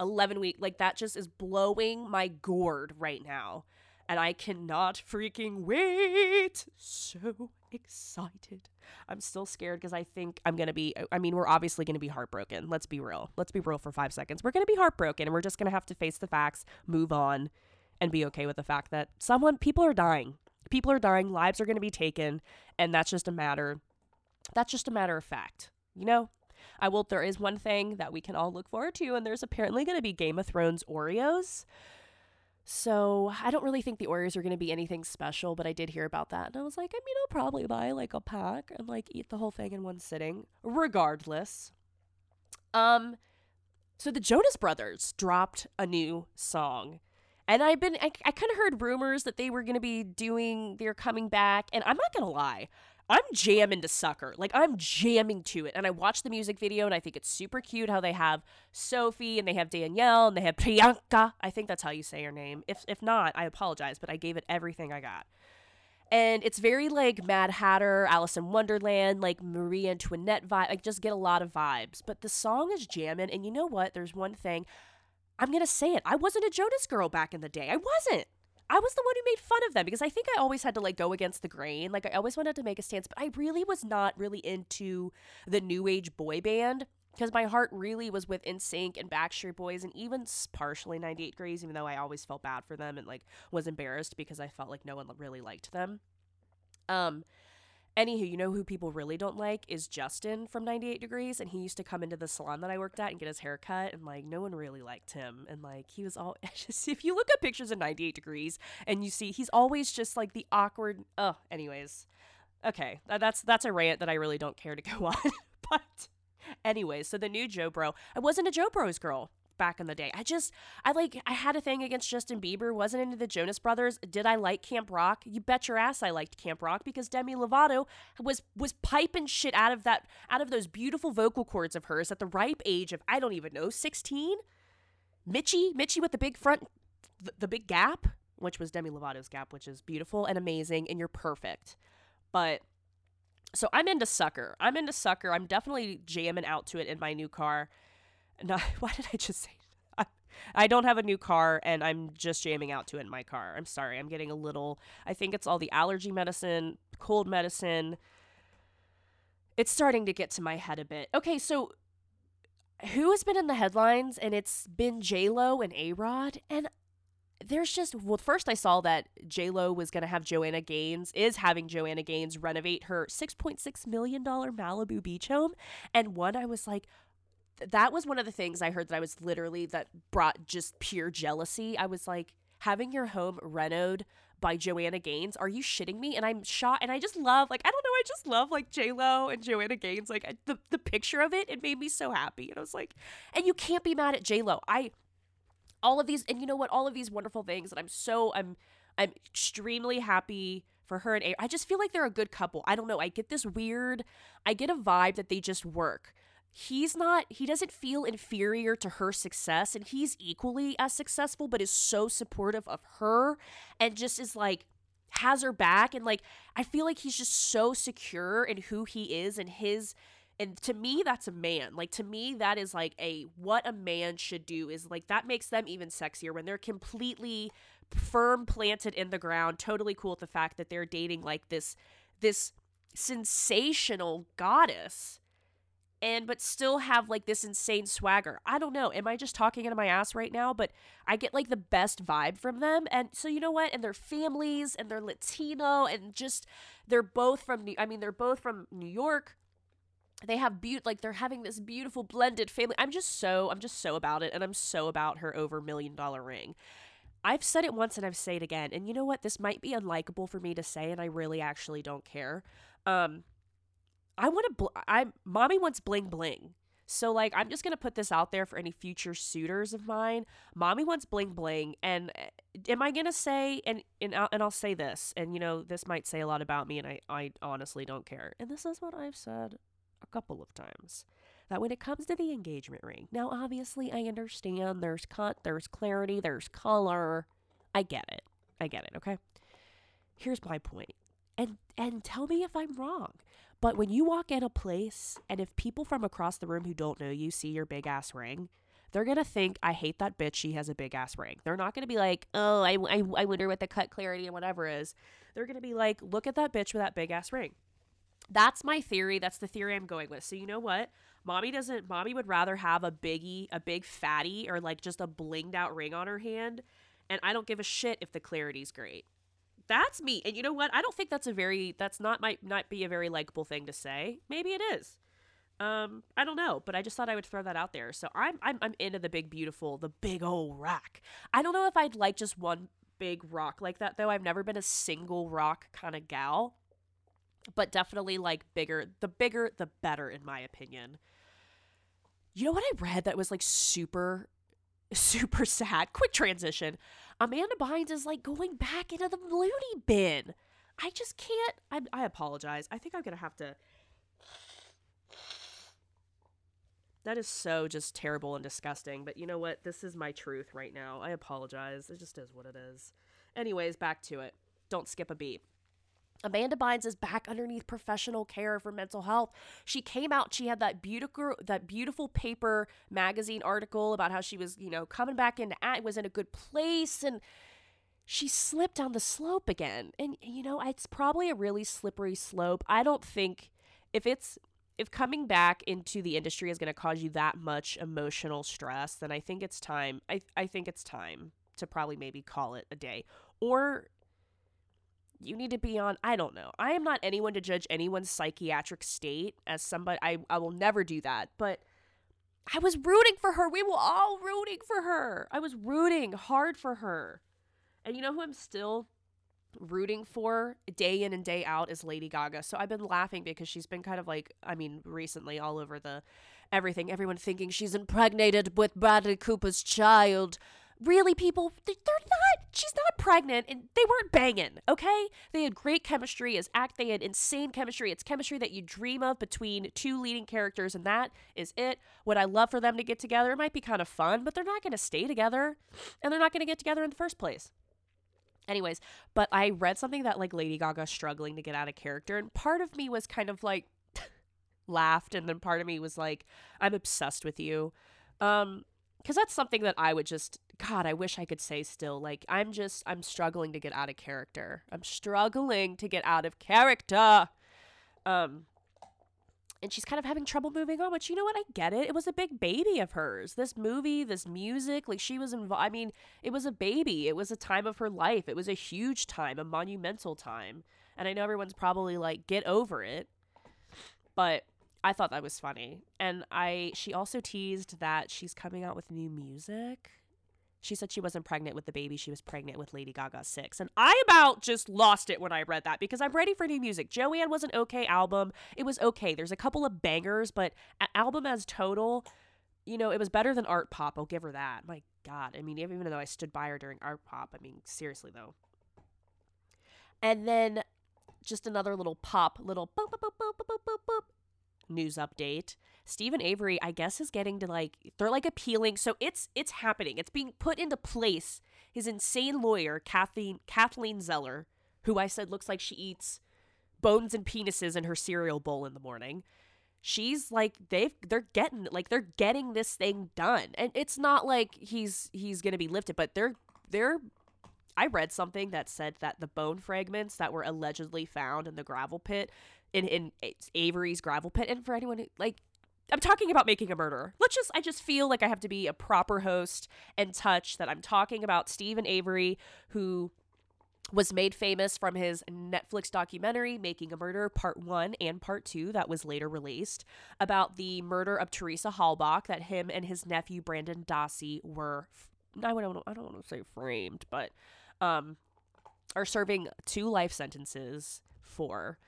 eleven week Like, that just is blowing my gourd right now. And I cannot freaking wait. So excited. I'm still scared because I think I'm going to be, I mean, we're obviously going to be heartbroken. Let's be real. Let's be real for five seconds. We're going to be heartbroken, and we're just going to have to face the facts, move on, and be okay with the fact that someone, people are dying. People are dying. Lives are going to be taken. And that's just a matter, that's just a matter of fact. You know, I will, there is one thing that we can all look forward to, and there's apparently going to be Game of Thrones Oreos. So I don't really think the Oreos are going to be anything special, but I did hear about that. And I was like, I mean, I'll probably buy like a pack and like eat the whole thing in one sitting, regardless. Um, so the Jonas Brothers dropped a new song. And I've been, I, I kind of heard rumors that they were going to be doing, they're coming back. And I'm not going to lie, I'm jamming to Sucker. Like, I'm jamming to it. And I watched the music video, and I think it's super cute how they have Sophie, and they have Danielle, and they have Priyanka. I think that's how you say her name. If if not, I apologize, but I gave it everything I got. And it's very, like, Mad Hatter, Alice in Wonderland, like, Marie Antoinette vibe. I just get a lot of vibes. But the song is jamming, and you know what? There's one thing. I'm going to say it. I wasn't a Jonas girl back in the day. I wasn't. I was the one who made fun of them because I think I always had to, like, go against the grain. Like, I always wanted to make a stance, but I really was not really into the new age boy band because my heart really was with N Sync and Backstreet Boys and even partially ninety-eight Degrees, even though I always felt bad for them and, like, was embarrassed because I felt like no one really liked them. Um, anywho, you know who people really don't like is Justin from ninety-eight Degrees, and he used to come into the salon that I worked at and get his hair cut, and, like, no one really liked him, and, like, he was all, just, if you look at pictures of ninety-eight Degrees, and you see, he's always just, like, the awkward, oh, anyways, okay, that's, that's a rant that I really don't care to go on, but anyways, so the new Joe Bro, I wasn't a Joe Bros girl back in the day. I just, I like, I had a thing against Justin Bieber, wasn't into the Jonas Brothers. Did I like Camp Rock? You bet your ass I liked Camp Rock because Demi Lovato was was piping shit out of that, out of those beautiful vocal cords of hers at the ripe age of, I don't even know, sixteen? Mitchie, Mitchie with the big front, the, the big gap, which was Demi Lovato's gap, which is beautiful and amazing, and you're perfect. But, so I'm into Sucker. I'm into Sucker. I'm definitely jamming out to it in my new car. No, why did I just say I, I don't have a new car, and I'm just jamming out to it in my car. I'm sorry. I'm getting a little, I think it's all the allergy medicine, cold medicine. It's starting to get to my head a bit. Okay, so who has been in the headlines? And it's been J-Lo and A-Rod. And there's just, well, first I saw that J-Lo was going to have Joanna Gaines, is having Joanna Gaines renovate her six point six million dollars Malibu beach home. And one, I was like, that was one of the things I heard that I was literally, that brought just pure jealousy. I was like, having your home renoed by Joanna Gaines? Are you shitting me? And I'm shocked. And I just love, like, I don't know, I just love, like, J-Lo and Joanna Gaines. Like, I, the, the picture of it, it made me so happy. And I was like, and you can't be mad at J-Lo. I, all of these, and you know what, all of these wonderful things that I'm so, I'm, I'm extremely happy for her and A. I just feel like they're a good couple. I don't know. I get this weird, I get a vibe that they just work. He's not, he doesn't feel inferior to her success, and he's equally as successful, but is so supportive of her and just is like, has her back. And like, I feel like he's just so secure in who he is and his, and to me, that's a man. Like, to me, that is like a, what a man should do is like, that makes them even sexier when they're completely firm planted in the ground, totally cool with the fact that they're dating like this, this sensational goddess. And but still have like this insane swagger. I don't know. Am I just talking out of my ass right now? But I get like the best vibe from them. And so you know what? And their families, and they're Latino, and just they're both from New- I mean, they're both from New York. They have be- like they're having this beautiful blended family. I'm just so I'm just so about it, and I'm so about her over million dollar ring. I've said it once and I've said it again. And you know what? This might be unlikable for me to say, and I really actually don't care. Um I want to, bl- I'm, mommy wants bling bling. So like, I'm just going to put this out there for any future suitors of mine. Mommy wants bling bling. And am I going to say, and, and, I'll, and I'll say this, and you know, this might say a lot about me, and I, I honestly don't care. And this is what I've said a couple of times, that when it comes to the engagement ring, now, obviously I understand there's cut, there's clarity, there's color. I get it. I get it. Okay. Here's my point. and and tell me if I'm wrong. But when you walk in a place and if people from across the room who don't know you see your big ass ring, they're going to think, I hate that bitch. She has a big ass ring. They're not going to be like, oh, I, I, I wonder what the cut clarity and whatever is. They're going to be like, look at that bitch with that big ass ring. That's my theory. That's the theory I'm going with. So you know what? Mommy doesn't, mommy would rather have a biggie, a big fatty, or like just a blinged out ring on her hand. And I don't give a shit if the clarity's great. That's me. And you know what? I don't think that's a very, that's not, might not be a very likable thing to say. Maybe it is. Um, I don't know, but I just thought I would throw that out there. So I'm, I'm, I'm into the big, beautiful, the big old rock. I don't know if I'd like just one big rock like that though. I've never been a single rock kind of gal, but definitely like bigger, the bigger, the better in my opinion. You know what I read that was like super, super sad? Quick transition. Amanda Bynes is like going back into the loony bin. I just can't, I, I apologize. I think I'm going to have to. That is so just terrible and disgusting. But you know what? This is my truth right now. I apologize. It just is what it is. Anyways, back to it. Don't skip a beat. Amanda Bynes is back underneath professional care for mental health. She came out. She had that beautiful, that beautiful paper magazine article about how she was, you know, coming back into it, was in a good place, and she slipped down the slope again. And you know, it's probably a really slippery slope. I don't think if it's. If coming back into the industry is going to cause you that much emotional stress, then I think it's time. I I think it's time to probably maybe call it a day, or you need to be on. I don't know. I am not anyone to judge anyone's psychiatric state as somebody. I, I will never do that. But I was rooting for her. We were all rooting for her. I was rooting hard for her. And you know who I'm still rooting for day in and day out is Lady Gaga. So I've been laughing because she's been kind of like, I mean, recently all over the everything, everyone thinking she's impregnated with Bradley Cooper's child. Really, people, they're not, she's not pregnant, and they weren't banging, okay? They had great chemistry as act, they had insane chemistry. It's chemistry that you dream of between two leading characters, and that is it. Would I love for them to get together? It might be kind of fun, but they're not going to stay together, and they're not going to get together in the first place. Anyways, but I read something that like Lady Gaga struggling to get out of character, and part of me was kind of like laughed, and then part of me was like, I'm obsessed with you. Um, because that's something that I would just, God, I wish I could say still. Like, I'm just, I'm struggling to get out of character. I'm struggling to get out of character. Um, and she's kind of having trouble moving on, which, you know what, I get it. It was a big baby of hers. This movie, this music, like she was involved. I mean, it was a baby. It was a time of her life. It was a huge time, a monumental time. And I know everyone's probably like, get over it. But I thought that was funny. And I, she also teased that she's coming out with new music. She said she wasn't pregnant with the baby. She was pregnant with Lady Gaga six. And I about just lost it when I read that because I'm ready for new music. Joanne was an okay album. It was okay. There's a couple of bangers, but an album as total, you know, it was better than Art Pop. I'll give her that. My God. I mean, even though I stood by her during Art Pop, I mean, seriously, though. And then just another little pop, little boop, boop, boop, boop, boop, boop, boop. News update. Stephen Avery, I guess, is getting to like, they're like appealing. So it's, it's happening. It's being put into place. His insane lawyer, Kathleen, Kathleen Zeller, who I said looks like she eats bones and penises in her cereal bowl in the morning. She's like, they've, they're getting, like, they're getting this thing done. And it's not like he's, he's going to be lifted, but they're, they're, I read something that said that the bone fragments that were allegedly found in the gravel pit, in, in Avery's gravel pit. And for anyone who, like, I'm talking about Making a Murderer. Let's just, I just feel like I have to be a proper host and touch that I'm talking about Stephen Avery, who was made famous from his Netflix documentary, Making a Murderer, part one and part two, that was later released, about the murder of Teresa Halbach that him and his nephew, Brandon Dassey, were, I don't, I don't want to say framed, but um, are serving two life sentences for.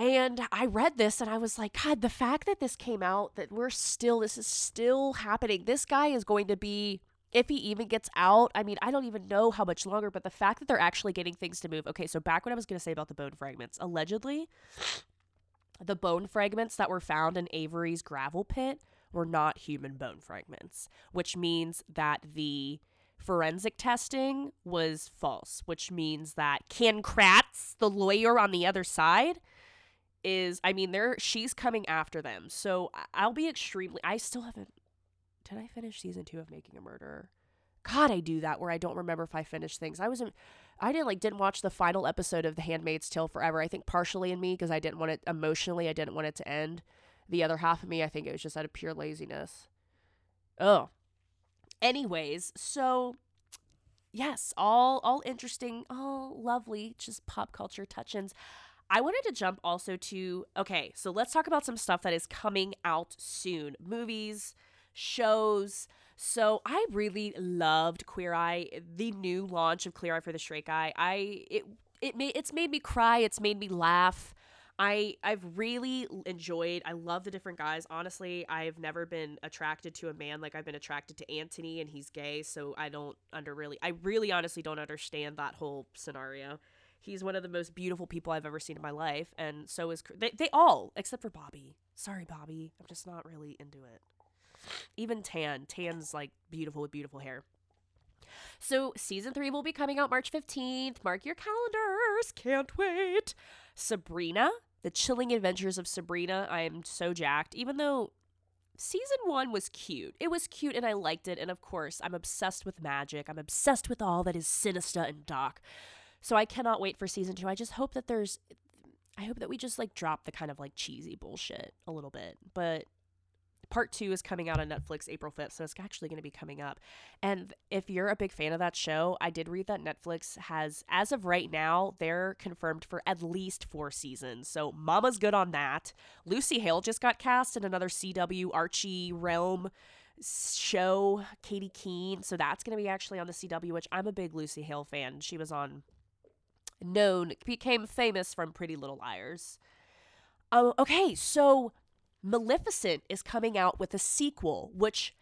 And I read this and I was like, God, the fact that this came out, that we're still, this is still happening. This guy is going to be, if he even gets out, I mean, I don't even know how much longer, but the fact that they're actually getting things to move. Okay, so back what I was going to say about the bone fragments. Allegedly, the bone fragments that were found in Avery's gravel pit were not human bone fragments, which means that the forensic testing was false, which means that Can Kratz, the lawyer on the other side, is, I mean, they're, she's coming after them. So I'll be extremely, I still haven't, did I finish season two of Making a Murderer? God, I do that where I don't remember if I finished things. I wasn't, I didn't like, didn't watch the final episode of The Handmaid's Tale forever. I think partially in me, because I didn't want it, emotionally, I didn't want it to end. The other half of me, I think it was just out of pure laziness. Oh. Anyways, so yes, all all interesting, all lovely, just pop culture touch-ins. I wanted to jump also to, okay, so let's talk about some stuff that is coming out soon. Movies, shows. So I really loved Queer Eye, the new launch of Queer Eye for the Straight Guy. I it it made it's made me cry, it's made me laugh. I, I've really enjoyed, I love the different guys. Honestly, I've never been attracted to a man like I've been attracted to Anthony, and he's gay, so I don't under really, I really honestly don't understand that whole scenario. He's one of the most beautiful people I've ever seen in my life, and so is, they, they all, except for Bobby. Sorry, Bobby, I'm just not really into it. Even Tan, Tan's like beautiful with beautiful hair. So season three will be coming out March fifteenth. Mark your calendars, can't wait. Sabrina. The Chilling Adventures of Sabrina. I am so jacked, even though season one was cute. It was cute and I liked it. And of course, I'm obsessed with magic. I'm obsessed with all that is sinister and dark. So I cannot wait for season two. I just hope that there's, I hope that we just like drop the kind of like cheesy bullshit a little bit. But part two is coming out on Netflix April fifth, so it's actually going to be coming up. And if you're a big fan of that show, I did read that Netflix has, as of right now, they're confirmed for at least four seasons. So mama's good on that. Lucy Hale just got cast in another C W Archie Realm show, Katie Keene. So that's going to be actually on the C W, which I'm a big Lucy Hale fan. She was on, known, became famous from Pretty Little Liars. Oh, okay, so Maleficent is coming out with a sequel, which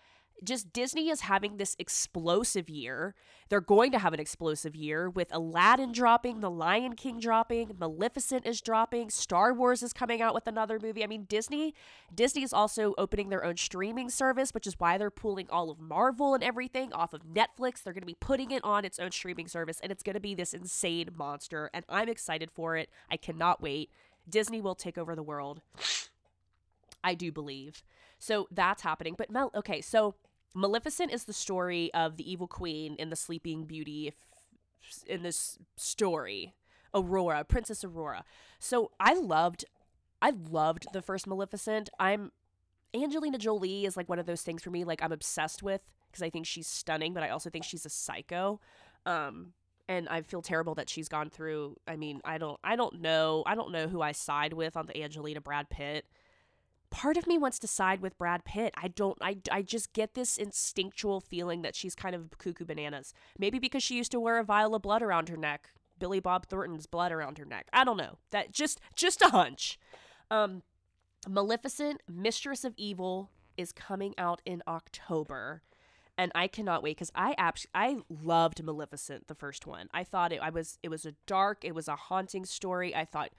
just Disney is having this explosive year. They're going to have an explosive year with Aladdin dropping, The Lion King dropping, Maleficent is dropping, Star Wars is coming out with another movie. I mean, Disney, Disney is also opening their own streaming service, which is why they're pulling all of Marvel and everything off of Netflix. They're going to be putting it on its own streaming service, and it's going to be this insane monster, and I'm excited for it. I cannot wait. Disney will take over the world. I do believe. So that's happening. But Mel, okay, so Maleficent is the story of the evil queen and the sleeping beauty f- in this story, Aurora, Princess Aurora. So I loved, I loved the first Maleficent. I'm, Angelina Jolie is like one of those things for me, like I'm obsessed with, because I think she's stunning, but I also think she's a psycho. Um, And I feel terrible that she's gone through, I mean, I don't, I don't know, I don't know who I side with on the Angelina Brad Pitt. Part of me wants to side with Brad Pitt. I don't, I, I just get this instinctual feeling that she's kind of cuckoo bananas. Maybe because she used to wear a vial of blood around her neck, Billy Bob Thornton's blood around her neck. I don't know. That just, just a hunch. Um, Maleficent, Mistress of Evil is coming out in October. And I cannot wait because I abs- I loved Maleficent, the first one. I thought it, I was, it was a dark, it was a haunting story. I thought,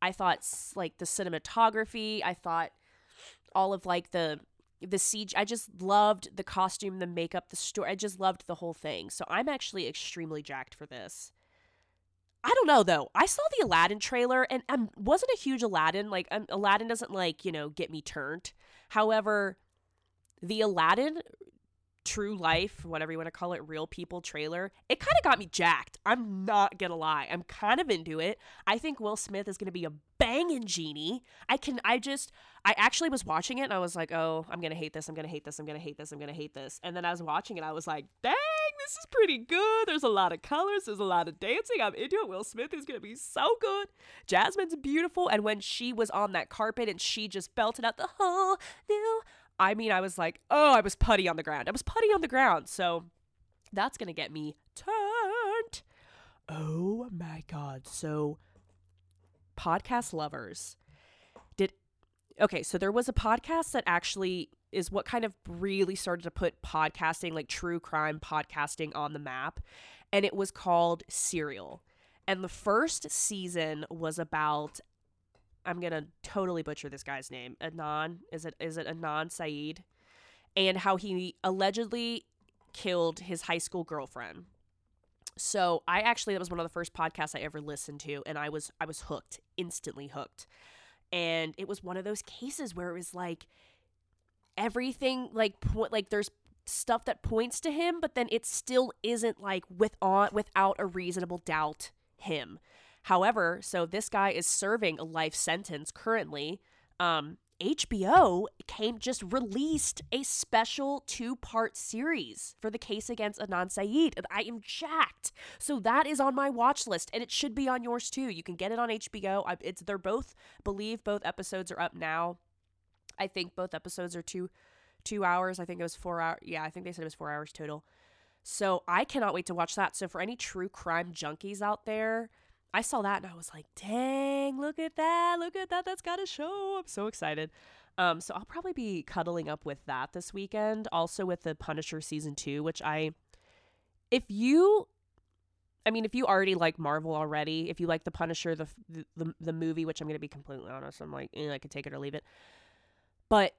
I thought like the cinematography, I thought, all of like the the siege, I just loved the costume, the makeup, the story. I just loved the whole thing. So I'm actually extremely jacked for this. I don't know though. I saw the Aladdin trailer and I um, wasn't a huge Aladdin. Like um, Aladdin doesn't like, you know, get me turned. However, the Aladdin True Life, whatever you want to call it, Real People trailer, it kind of got me jacked. I'm not gonna lie. I'm kind of into it. I think Will Smith is gonna be a banging genie. I can, I just, I actually was watching it and I was like, oh, I'm gonna hate this, I'm gonna hate this, I'm gonna hate this, I'm gonna hate this. And then I was watching it, I was like, dang, this is pretty good. There's a lot of colors, there's a lot of dancing. I'm into it. Will Smith is gonna be so good. Jasmine's beautiful. And when she was on that carpet and she just belted out the whole new, I mean, I was like, oh, I was putty on the ground. I was putty on the ground. So that's going to get me turned. Oh, my God. So podcast lovers did. Okay, so there was a podcast that actually is what kind of really started to put podcasting, like true crime podcasting, on the map. And it was called Serial. And the first season was about, I'm going to totally butcher this guy's name. Adnan, is it is it Adnan Syed? And how he allegedly killed his high school girlfriend. So I actually, that was one of the first podcasts I ever listened to, and I was I was hooked, instantly hooked. And it was one of those cases where it was like everything, like po- like there's stuff that points to him, but then it still isn't like with on, without a reasonable doubt him. However, so this guy is serving a life sentence currently. Um, H B O came just released a special two-part series for the case against Adnan Syed, and I am jacked. So that is on my watch list, and it should be on yours too. You can get it on H B O. I, it's they're both believe both episodes are up now. I think both episodes are two two hours. I think it was four hours. Yeah, I think they said it was four hours total. So I cannot wait to watch that. So for any true crime junkies out there, I saw that and I was like, dang, look at that. Look at that. That's got a show. I'm so excited. Um, so I'll probably be cuddling up with that this weekend. Also with The Punisher season two, which I, if you, I mean, if you already like Marvel already, if you like The Punisher, the the, the movie, which I'm going to be completely honest, I'm like, eh, I could take it or leave it. But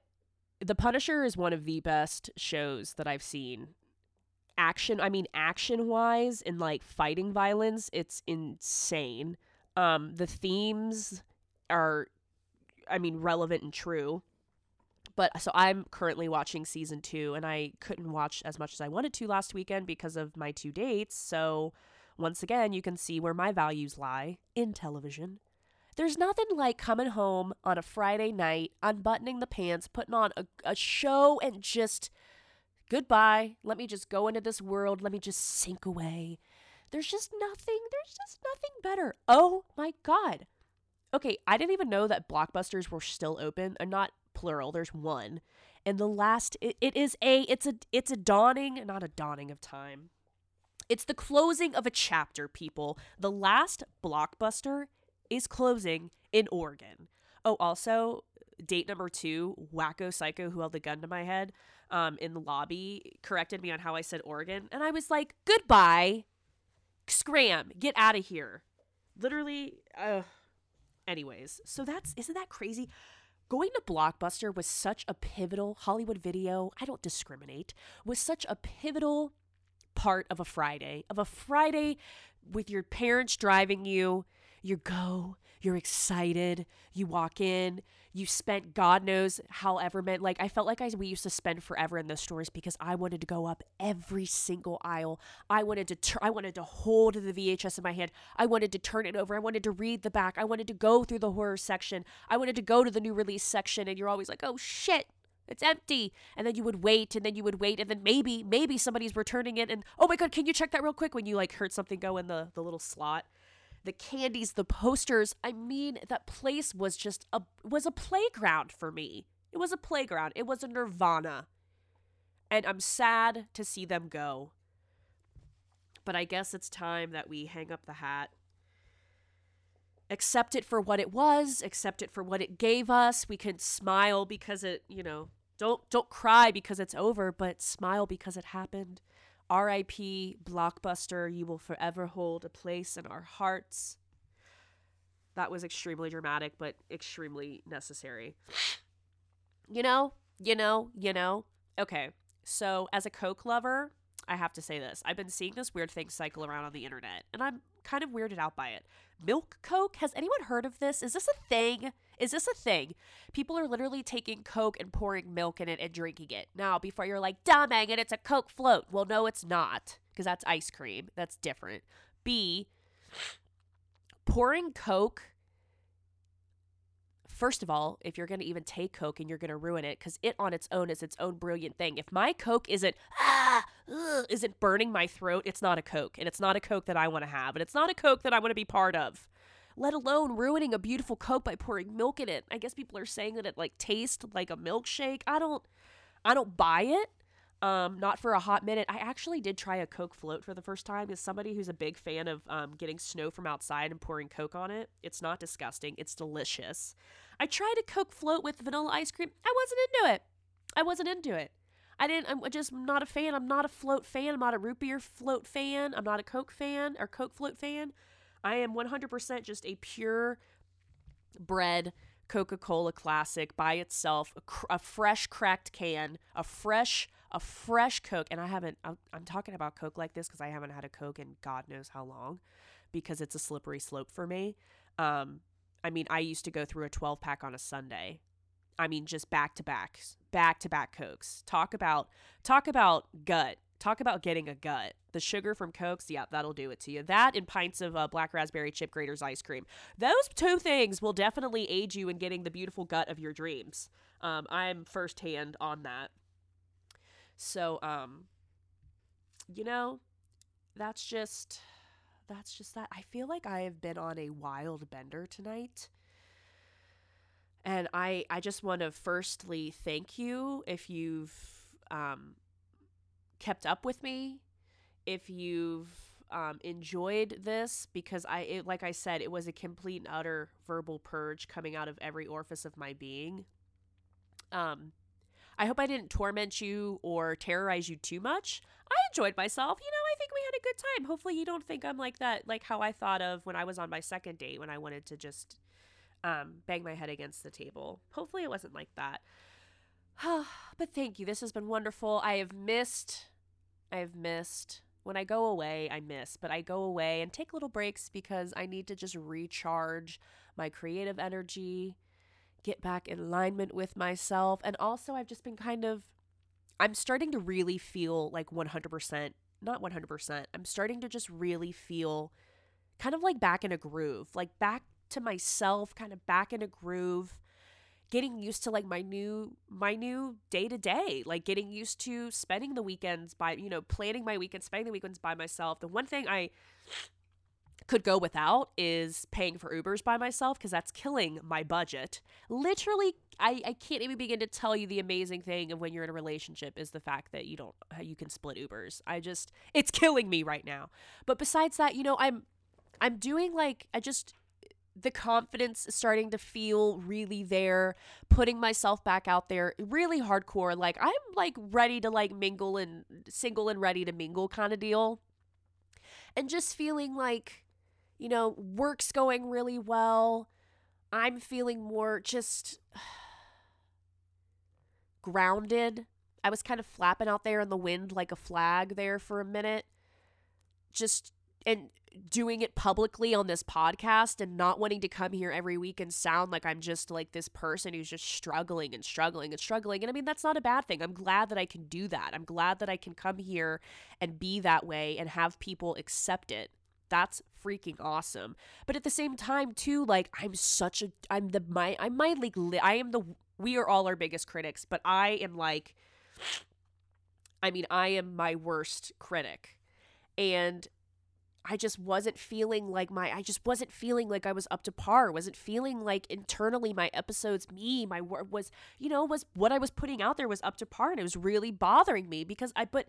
The Punisher is one of the best shows that I've seen. Action, I mean, action-wise and, like, fighting violence, it's insane. Um, the themes are, I mean, relevant and true. But, so I'm currently watching season two, and I couldn't watch as much as I wanted to last weekend because of my two dates. So, once again, you can see where my values lie in television. There's nothing like coming home on a Friday night, unbuttoning the pants, putting on a, a show, and just... goodbye. Let me just go into this world. Let me just sink away. There's just nothing. There's just nothing better. Oh my God. Okay. I didn't even know that Blockbusters were still open. I'm not plural. There's one. And the last, it, it is a, it's a, it's a dawning, not a dawning of time. It's the closing of a chapter, people. The last Blockbuster is closing in Oregon. Oh, also date number two, wacko psycho who held the gun to my head. Um, in the lobby, corrected me on how I said Oregon. And I was like, goodbye. Scram. Get out of here. Literally. Uh, anyways. So that's, isn't that crazy? Going to Blockbuster was such a pivotal, Hollywood Video, I don't discriminate, was such a pivotal part of a Friday. Of a Friday with your parents driving you. You go. You're excited. You walk in. You spent God knows however many. Like I felt like I we used to spend forever in those stores because I wanted to go up every single aisle. I wanted to. Tur- I wanted to hold the V H S in my hand. I wanted to turn it over. I wanted to read the back. I wanted to go through the horror section. I wanted to go to the new release section. And you're always like, oh shit, it's empty. And then you would wait. And then you would wait. And then maybe maybe somebody's returning it. And oh my God, can you check that real quick? When you like heard something go in the the little slot. The candies, the posters. I mean, that place was just a was a playground for me. It was a playground. It was a nirvana. And I'm sad to see them go. But I guess it's time that we hang up the hat. Accept it for what it was. Accept it for what it gave us. We can smile because it, you know, don't don't cry because it's over, but smile because it happened. R I P Blockbuster, you will forever hold a place in our hearts. That was extremely dramatic, but extremely necessary. You know, you know, you know. Okay, so as a Coke lover, I have to say this. I've been seeing this weird thing cycle around on the internet, and I'm kind of weirded out by it. Milk Coke? Has anyone heard of this? Is this a thing? Is this a thing? People are literally taking Coke and pouring milk in it and drinking it. Now, before you're like, duh, Megan, it's a Coke float. Well, no, it's not, because that's ice cream. That's different. B, pouring Coke, first of all, if you're going to even take Coke and you're going to ruin it, because it on its own is its own brilliant thing. If my Coke isn't, ah, ugh, isn't burning my throat, it's not a Coke. And it's not a Coke that I want to have. And it's not a Coke that I want to be part of. Let alone ruining a beautiful Coke by pouring milk in it. I guess people are saying that it like tastes like a milkshake. I don't, I don't buy it. Um, not for a hot minute. I actually did try a Coke float for the first time as somebody who's a big fan of um, getting snow from outside and pouring Coke on it. It's not disgusting. It's delicious. I tried a Coke float with vanilla ice cream. I wasn't into it. I wasn't into it. I didn't, I'm just not a fan. I'm not a float fan. I'm not a root beer float fan. I'm not a Coke fan or Coke float fan. I am one hundred percent just a pure bread Coca-Cola classic by itself, a, cr- a fresh cracked can, a fresh a fresh Coke. And I haven't, I'm, I'm talking about Coke like this because I haven't had a Coke in God knows how long, because it's a slippery slope for me. Um, I mean, I used to go through a twelve pack on a Sunday. I mean, just back to back, back to back Cokes. Talk about, talk about gut. Talk about getting a gut. The sugar from Cokes, yeah, that'll do it to you. That and pints of uh, black raspberry chip graters ice cream. Those two things will definitely aid you in getting the beautiful gut of your dreams. Um, I'm firsthand on that. So, um, you know, that's just, that's just that. I feel like I have been on a wild bender tonight. And I, I just want to firstly thank you if you've, um, kept up with me, if you've um, enjoyed this, because I, it, like I said, it was a complete and utter verbal purge coming out of every orifice of my being. Um, I hope I didn't torment you or terrorize you too much. I enjoyed myself. You know, I think we had a good time. Hopefully you don't think I'm like that, like how I thought of when I was on my second date when I wanted to just um, bang my head against the table. Hopefully it wasn't like that. But thank you. This has been wonderful. I have missed. I have missed. When I go away, I miss. But I go away and take little breaks because I need to just recharge my creative energy, get back in alignment with myself. And also, I've just been kind of, I'm starting to really feel like one hundred percent, not one hundred percent. I'm starting to just really feel kind of like back in a groove, like back to myself, kind of back in a groove. Getting used to like my new my new day to day, like getting used to spending the weekends by, you know, planning my weekends, spending the weekends by myself. The one thing I could go without is paying for Ubers by myself, because that's killing my budget. Literally, I, I can't even begin to tell you the amazing thing of when you're in a relationship is the fact that you don't you can split Ubers. I just it's killing me right now. But besides that, you know, I'm I'm doing like I just. The confidence is starting to feel really there, putting myself back out there really hardcore. Like I'm like ready to like mingle and single and ready to mingle kind of deal. And just feeling like, you know, work's going really well. I'm feeling more just grounded. I was kind of flapping out there in the wind like a flag there for a minute. Just and doing it publicly on this podcast and not wanting to come here every week and sound like I'm just like this person who's just struggling and struggling and struggling. And I mean, that's not a bad thing. I'm glad that I can do that. I'm glad that I can come here and be that way and have people accept it. That's freaking awesome. But at the same time too, like I'm such a, I'm the, my, I'm my, like, I am the, we are all our biggest critics, but I am like, I mean, I am my worst critic. And I just wasn't feeling like my, I just wasn't feeling like I was up to par, wasn't feeling like internally my episodes, me, my work was, you know, was what I was putting out there was up to par. And it was really bothering me because I, but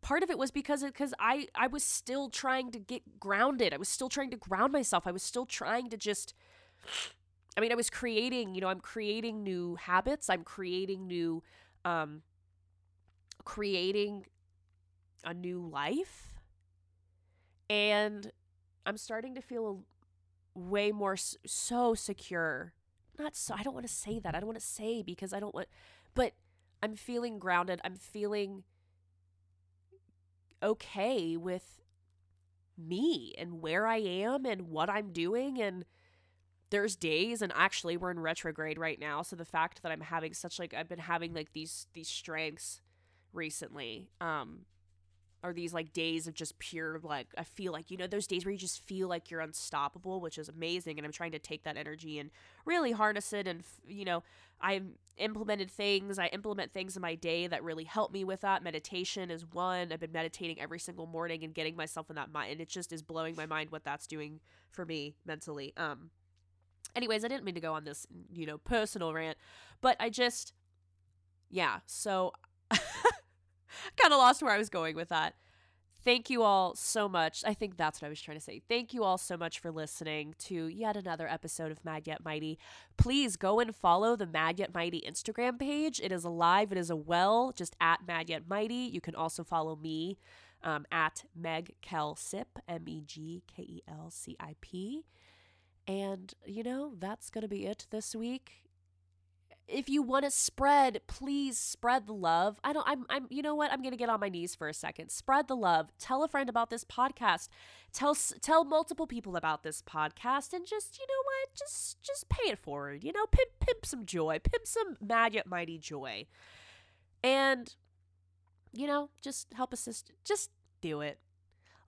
part of it was because, because I, I was still trying to get grounded. I was still trying to ground myself. I was still trying to just, I mean, I was creating, you know, I'm creating new habits. I'm creating new, um, creating a new life. And I'm starting to feel way more so secure. Not so, I don't want to say that. I don't want to say because I don't want, but I'm feeling grounded. I'm feeling okay with me and where I am and what I'm doing. And there's days, and actually we're in retrograde right now. So the fact that I'm having such like, I've been having like these, these strengths recently, um, are these like days of just pure, like, I feel like, you know, those days where you just feel like you're unstoppable, which is amazing. And I'm trying to take that energy and really harness it. And, you know, I've implemented things. I implement things in my day that really help me with that. Meditation is one. I've been meditating every single morning and getting myself in that mind. And it just is blowing my mind what that's doing for me mentally. Um, anyways, I didn't mean to go on this, you know, personal rant, but I just, yeah. So kind of lost where I was going with that. Thank you all so much. I think that's what I was trying to say. Thank you all so much for listening to yet another episode of Mad Yet Mighty. Please go and follow the Mad Yet Mighty Instagram page. It is alive. It is a well, just at Mad Yet Mighty. You can also follow me um, at Meg Kelcip, M E G K E L C I P. And, you know, that's going to be it this week. if you want to spread, please spread the love. I don't, I'm, I'm, you know what? I'm going to get on my knees for a second. Spread the love. Tell a friend about this podcast. Tell, tell multiple people about this podcast, and just, you know what? Just, just pay it forward. You know, pimp, pimp some joy, pimp some Mad Yet Mighty joy. And, you know, just help assist. Just do it.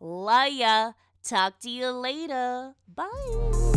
Love ya. Talk to you later. Bye.